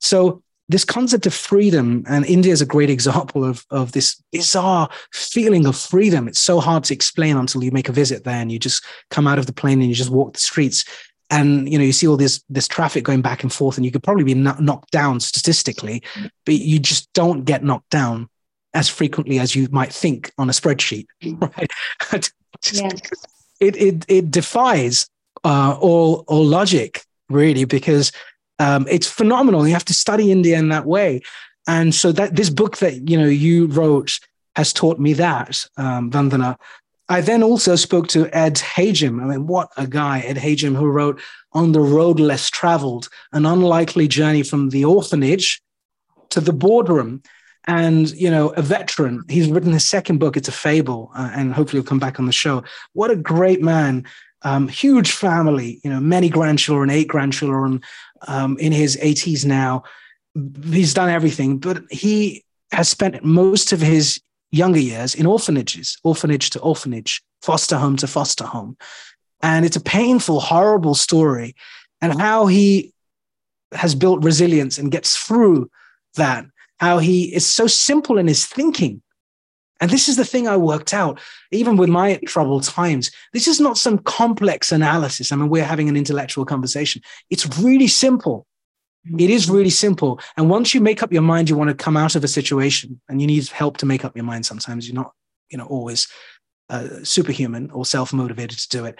So this concept of freedom, and India is a great example of, of this bizarre feeling of freedom. It's so hard to explain until you make a visit there and you just come out of the plane and you just walk the streets and, you know, you see all this, this traffic going back and forth and you could probably be knocked down statistically, but you just don't get knocked down as frequently as you might think on a spreadsheet, right? Just, yes. It it it defies uh, all all logic, really, because um, it's phenomenal. You have to study India in that way, and so that this book that you know you wrote has taught me that, um, Vandana. I then also spoke to Ed Hajim. I mean, what a guy, Ed Hajim, who wrote "On the Road Less Traveled: An Unlikely Journey from the Orphanage to the Boardroom." And, you know, a veteran, he's written his second book. It's a fable. Uh, and hopefully he'll come back on the show. What a great man. Um, huge family, you know, many grandchildren, eight grandchildren, um, in his eighties now. He's done everything, but he has spent most of his younger years in orphanages, orphanage to orphanage, foster home to foster home. And it's a painful, horrible story, and how he has built resilience and gets through that. How he is so simple in his thinking. And this is the thing I worked out, even with my troubled times. This is not some complex analysis. I mean, we're having an intellectual conversation. It's really simple. It is really simple. And once you make up your mind, you want to come out of a situation and you need help to make up your mind. Sometimes you're not, you know, always uh, superhuman or self-motivated to do it.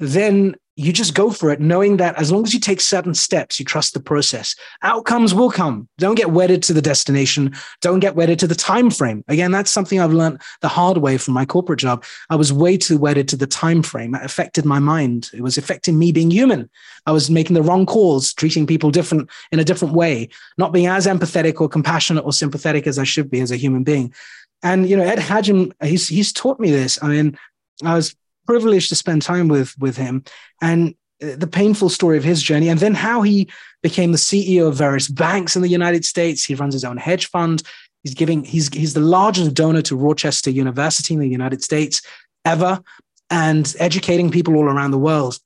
Then you just go for it, knowing that as long as you take certain steps, you trust the process, outcomes will come. Don't get wedded to the destination. Don't get wedded to the time frame. Again, that's something I've learned the hard way from my corporate job. I was way too wedded to the time frame. It affected my mind. It was affecting me being human. I was making the wrong calls, treating people different in a different way, not being as empathetic or compassionate or sympathetic as I should be as a human being. And, you know, Ed Hajim, he's, he's taught me this. I mean, I was privileged to spend time with with him and the painful story of his journey, and then how he became the C E O of various banks in the United States. He runs his own hedge fund. He's giving he's he's the largest donor to Rochester University in the United States ever, and educating people all around the world.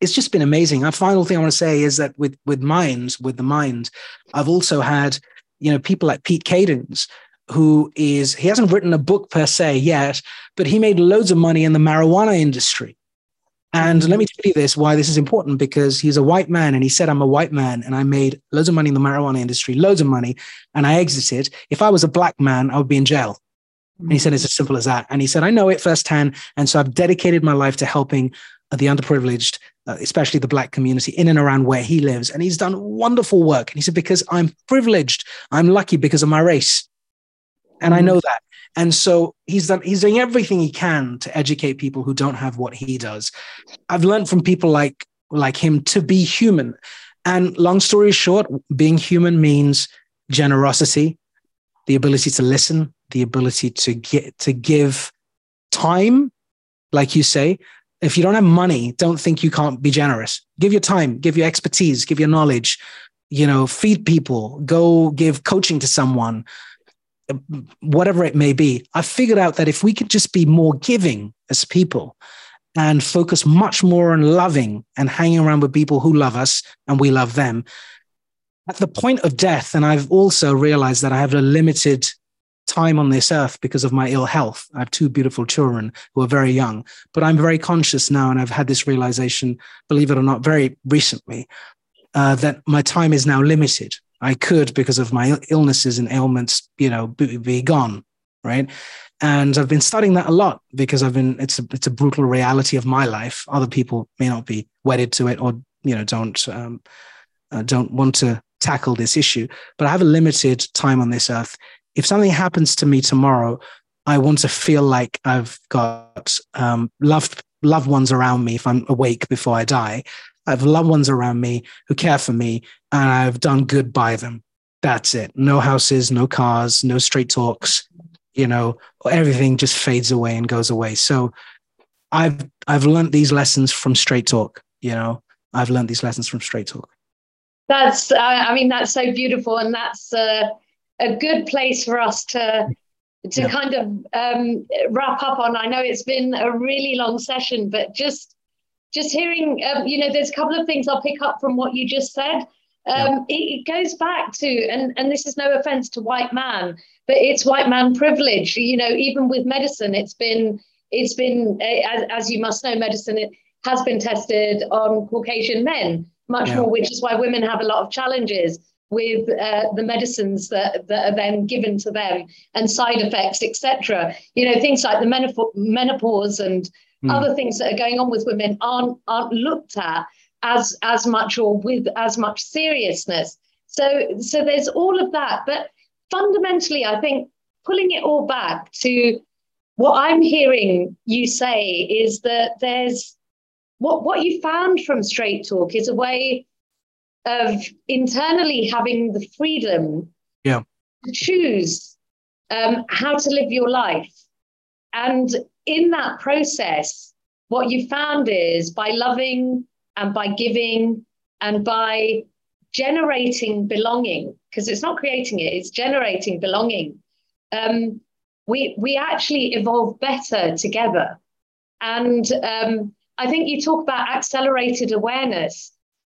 It's just been amazing. A final thing I want to say is that with with minds with the mind, I've also had you know people like Pete Cadens, who is, he hasn't written a book per se yet, but he made loads of money in the marijuana industry. And let me tell you this, why this is important, because he's a white man and he said, I'm a white man and I made loads of money in the marijuana industry, loads of money, and I exited. If I was a black man, I would be in jail. And he said, it's as simple as that. And he said, I know it firsthand. And so I've dedicated my life to helping the underprivileged, uh, especially the black community in and around where he lives. And he's done wonderful work. And he said, because I'm privileged, I'm lucky because of my race. And I know that. And so he's done, he's doing everything he can to educate people who don't have what he does. I've learned from people like, like him to be human. And long story short, being human means generosity, the ability to listen, the ability to get, to give time. Like you say, if you don't have money, don't think you can't be generous. Give your time, give your expertise, give your knowledge, you know, feed people, go give coaching to someone, whatever it may be. I figured out that if we could just be more giving as people and focus much more on loving and hanging around with people who love us and we love them at the point of death. And I've also realized that I have a limited time on this earth because of my ill health. I have two beautiful children who are very young, but I'm very conscious now. And I've had this realization, believe it or not, very recently, uh, that my time is now limited. I could, because of my illnesses and ailments, you know, be, be gone, right? And I've been studying that a lot because I've been, it's a, it's a brutal reality of my life. Other people may not be wedded to it or, you know, don't, um, uh, don't want to tackle this issue, but I have a limited time on this earth. If something happens to me tomorrow, I want to feel like I've got um, loved, loved ones around me. If I'm awake before I die, I have loved ones around me who care for me, and I've done good by them. That's it. No houses, no cars, no straight talks, you know, everything just fades away and goes away. So I've, I've learned these lessons from Straight Talk. You know, I've learned these lessons from Straight Talk. That's, uh, I mean, that's so beautiful. And that's uh, a good place for us to, to yeah. kind of um, wrap up on. I know it's been a really long session, but just, Just hearing, um, you know, there's a couple of things I'll pick up from what you just said. Um, yeah. It goes back to, and, and this is no offense to white man, but it's white man privilege. You know, even with medicine, it's been, it's been, as, as you must know, medicine it has been tested on Caucasian men much yeah. more, which is why women have a lot of challenges with uh, the medicines that, that are then given to them and side effects, et cetera. You know, things like the menopause, menopause and Mm. other things that are going on with women aren't aren't looked at as as much or with as much seriousness. So so there's all of that. But fundamentally, I think pulling it all back to what I'm hearing you say is that there's what, what you found from Straight Talk is a way of internally having the freedom yeah. to choose um, how to live your life. And in that process, what you found is by loving and by giving and by generating belonging, because it's not creating it, it's generating belonging. Um, we we actually evolve better together. And um, I think you talk about accelerated awareness.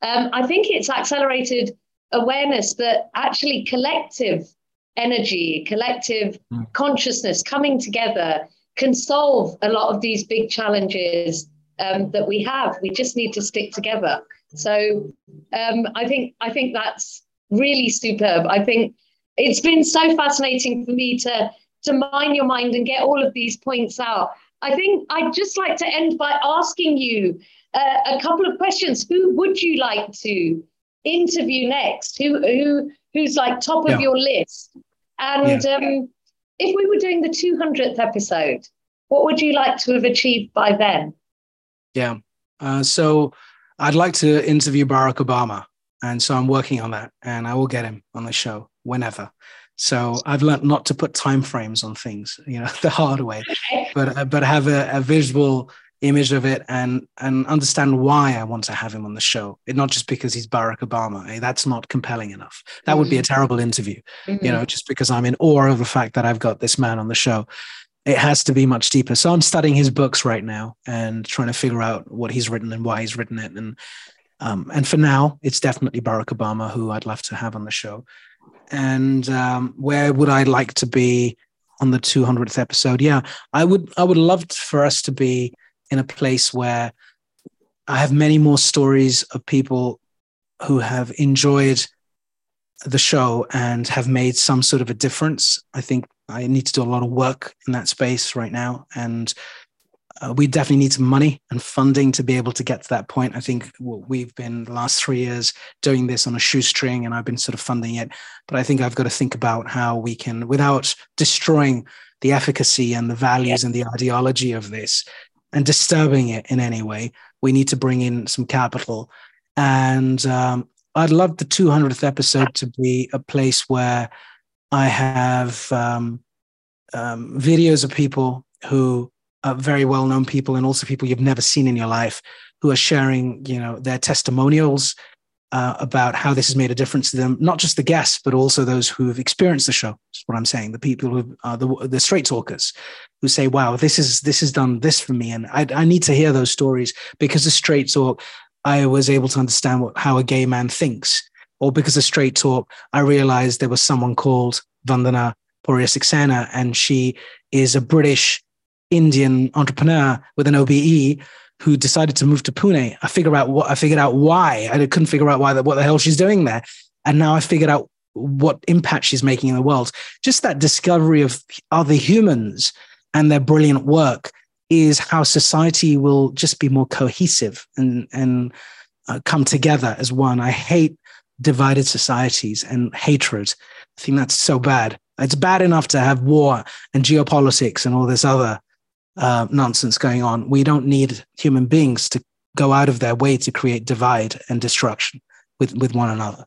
Um, I think it's accelerated awareness that actually collective energy, collective mm. consciousness coming together can solve a lot of these big challenges um, that we have. We just need to stick together. So um, I think I think that's really superb. I think it's been so fascinating for me to, to mine your mind and get all of these points out. I think I'd just like to end by asking you uh, a couple of questions. Who would you like to interview next? Who, who who's like top yeah. of your list? And yeah. um, if we were doing the two hundredth episode, what would you like to have achieved by then? Yeah. Uh, so I'd like to interview Barack Obama. And so I'm working on that, and I will get him on the show whenever. So I've learned not to put timeframes on things, you know, the hard way, okay. but, uh, but have a, a visual image of it and, and understand why I want to have him on the show. It, not just because he's Barack Obama. Eh? That's not compelling enough. That would be a terrible interview, mm-hmm. you know, just because I'm in awe of the fact that I've got this man on the show. It has to be much deeper. So I'm studying his books right now and trying to figure out what he's written and why he's written it. And, um, and for now, it's definitely Barack Obama who I'd love to have on the show. And um, where would I like to be on the two hundredth episode? Yeah, I would, I would love for us to be in a place where I have many more stories of people who have enjoyed the show and have made some sort of a difference. I think I need to do a lot of work in that space right now. And uh, we definitely need some money and funding to be able to get to that point. I think we've been the last three years doing this on a shoestring, and I've been sort of funding it. But I think I've got to think about how we can, without destroying the efficacy and the values and the ideology of this and disturbing it in any way, we need to bring in some capital. And um, I'd love the two hundredth episode to be a place where I have um, um, videos of people who are very well-known people and also people you've never seen in your life who are sharing, you know, their testimonials uh, about how this has made a difference to them, not just the guests, but also those who've experienced the show. That's what I'm saying. The people who are the, the straight talkers who say, wow, this is this has done this for me. And I, I need to hear those stories, because the straight talk, I was able to understand what, how a gay man thinks. Or because of straight talk, I realized there was someone called Vandana Poria Saxena, and she is a British Indian entrepreneur with an O B E who decided to move to Pune. I figured out what I figured out why. I couldn't figure out why what the hell she's doing there. And now I figured out what impact she's making in the world. Just that discovery of other humans and their brilliant work is how society will just be more cohesive and, and uh, come together as one. I hate divided societies and hatred. I think that's so bad. It's bad enough to have war and geopolitics and all this other uh, nonsense going on. We don't need human beings to go out of their way to create divide and destruction with, with one another.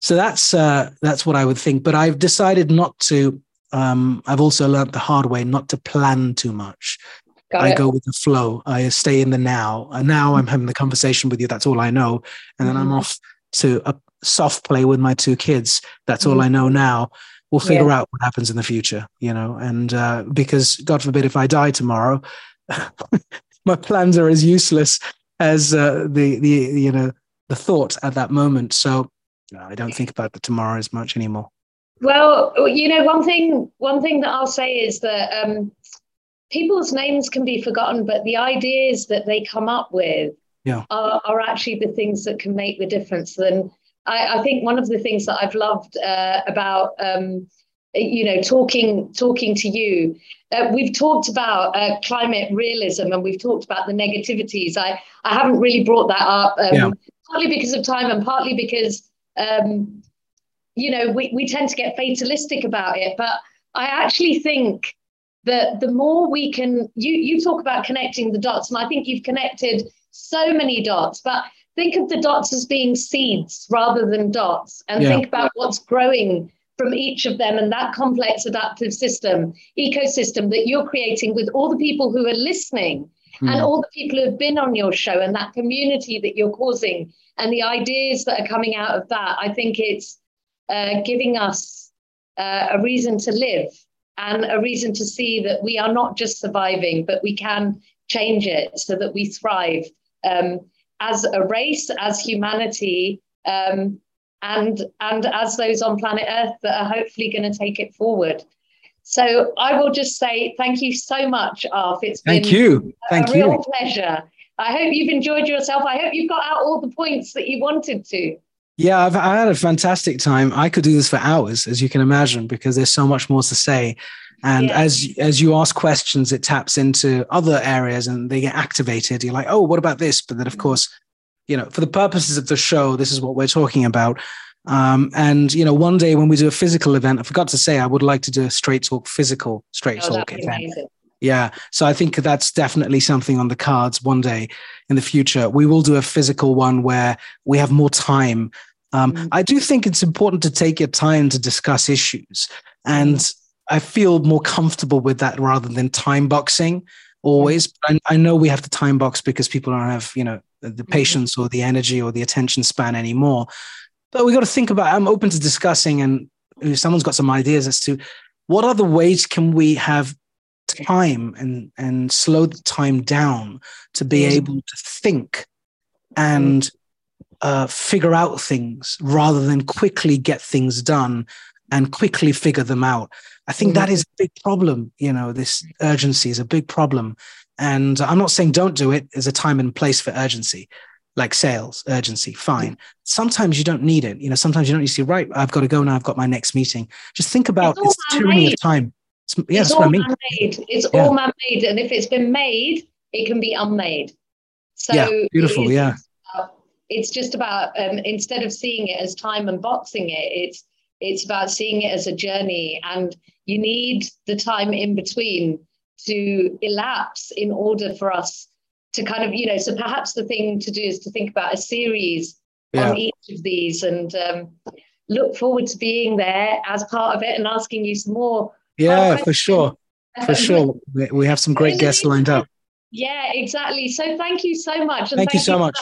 So that's uh, that's what I would think. But I've decided not to, um, I've also learned the hard way not to plan too much. Got I it. Go with the flow. I stay in the now. And now I'm having the conversation with you. That's all I know. And then mm-hmm. I'm off to a soft play with my two kids. That's mm-hmm. all I know now. We'll figure yeah. out what happens in the future, you know, and uh, because God forbid, if I die tomorrow, my plans are as useless as uh, the, the, you know, the thought at that moment. So uh, I don't think about the tomorrow as much anymore. Well, you know, one thing, one thing that I'll say is that, um, people's names can be forgotten, but the ideas that they come up with yeah. are, are actually the things that can make the difference. And I, I think one of the things that I've loved uh, about, um, you know, talking talking to you, uh, we've talked about uh, climate realism and we've talked about the negativities. I, I haven't really brought that up, um, yeah. partly because of time and partly because, um, you know, we, we tend to get fatalistic about it. But I actually think that the more we can, you, you talk about connecting the dots, and I think you've connected so many dots, but think of the dots as being seeds rather than dots, and yeah. think about what's growing from each of them and that complex adaptive system, ecosystem that you're creating with all the people who are listening mm. and all the people who have been on your show and that community that you're causing and the ideas that are coming out of that. I think it's uh, giving us uh, a reason to live. And a reason to see that we are not just surviving, but we can change it so that we thrive um, as a race, as humanity, um, and and as those on planet Earth that are hopefully going to take it forward. So I will just say thank you so much, Af. It's been thank you. a, thank a real you. pleasure. I hope you've enjoyed yourself. I hope you've got out all the points that you wanted to. Yeah, I've I had a fantastic time. I could do this for hours, as you can imagine, because there's so much more to say. And yeah. as as you ask questions, it taps into other areas and they get activated. You're like, oh, what about this? But then, of course, you know, for the purposes of the show, this is what we're talking about. Um, and, you know, one day when we do a physical event, I forgot to say I would like to do a straight talk, physical straight oh, talk event. Amazing. Yeah. So I think that's definitely something on the cards one day in the future. We will do a physical one where we have more time. Um, mm-hmm. I do think it's important to take your time to discuss issues. And I feel more comfortable with that rather than time boxing always. Mm-hmm. But I, I know we have to time box because people don't have, you know, the patience mm-hmm. or the energy or the attention span anymore. But we got to think about, I'm open to discussing, and if someone's got some ideas as to what other ways can we have time and and slow the time down to be able to think and uh, figure out things rather than quickly get things done and quickly figure them out. I think that is a big problem. You know, this urgency is a big problem. And I'm not saying don't do it. There's a time and place for urgency, like sales, urgency, fine. Sometimes you don't need it. You know, sometimes you don't need to say, right, I've got to go now. I've got my next meeting. Just think about it's, it's tyranny of time. It's, yeah, it's that's all what I mean. Man-made. It's yeah. all man-made. And if it's been made, it can be unmade. So yeah, beautiful, it's, yeah. Uh, it's just about, um, instead of seeing it as time and boxing it, it's it's about seeing it as a journey. And you need the time in between to elapse in order for us to kind of, you know, so perhaps the thing to do is to think about a series yeah. on each of these and um, look forward to being there as part of it and asking you some more. Yeah, for sure. For sure. We have some great guests lined up. Yeah, exactly. So thank you so much. And thank, thank you so you much.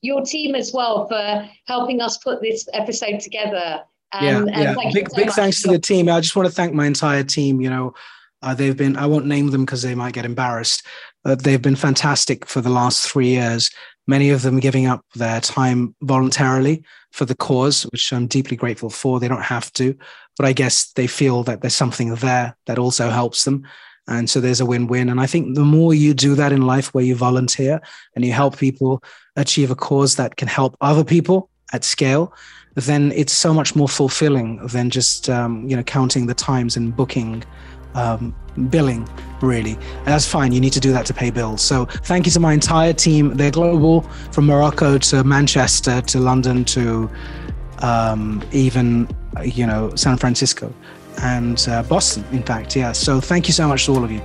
Your team as well for helping us put this episode together. Um, yeah, and yeah. Thank big, you so big much. Thanks to the team. I just want to thank my entire team. You know, uh, they've been, I won't name them because they might get embarrassed, but they've been fantastic for the last three years. Many of them giving up their time voluntarily for the cause, which I'm deeply grateful for. They don't have to, but I guess they feel that there's something there that also helps them. And so there's a win-win. And I think the more you do that in life where you volunteer and you help people achieve a cause that can help other people at scale, then it's so much more fulfilling than just, um, you know, counting the times and booking, um, billing, really. And that's fine. You need to do that to pay bills. So thank you to my entire team. They're global, from Morocco to Manchester to London to um, even, you know, San Francisco. And uh, Boston, in fact, yeah. So thank you so much to all of you.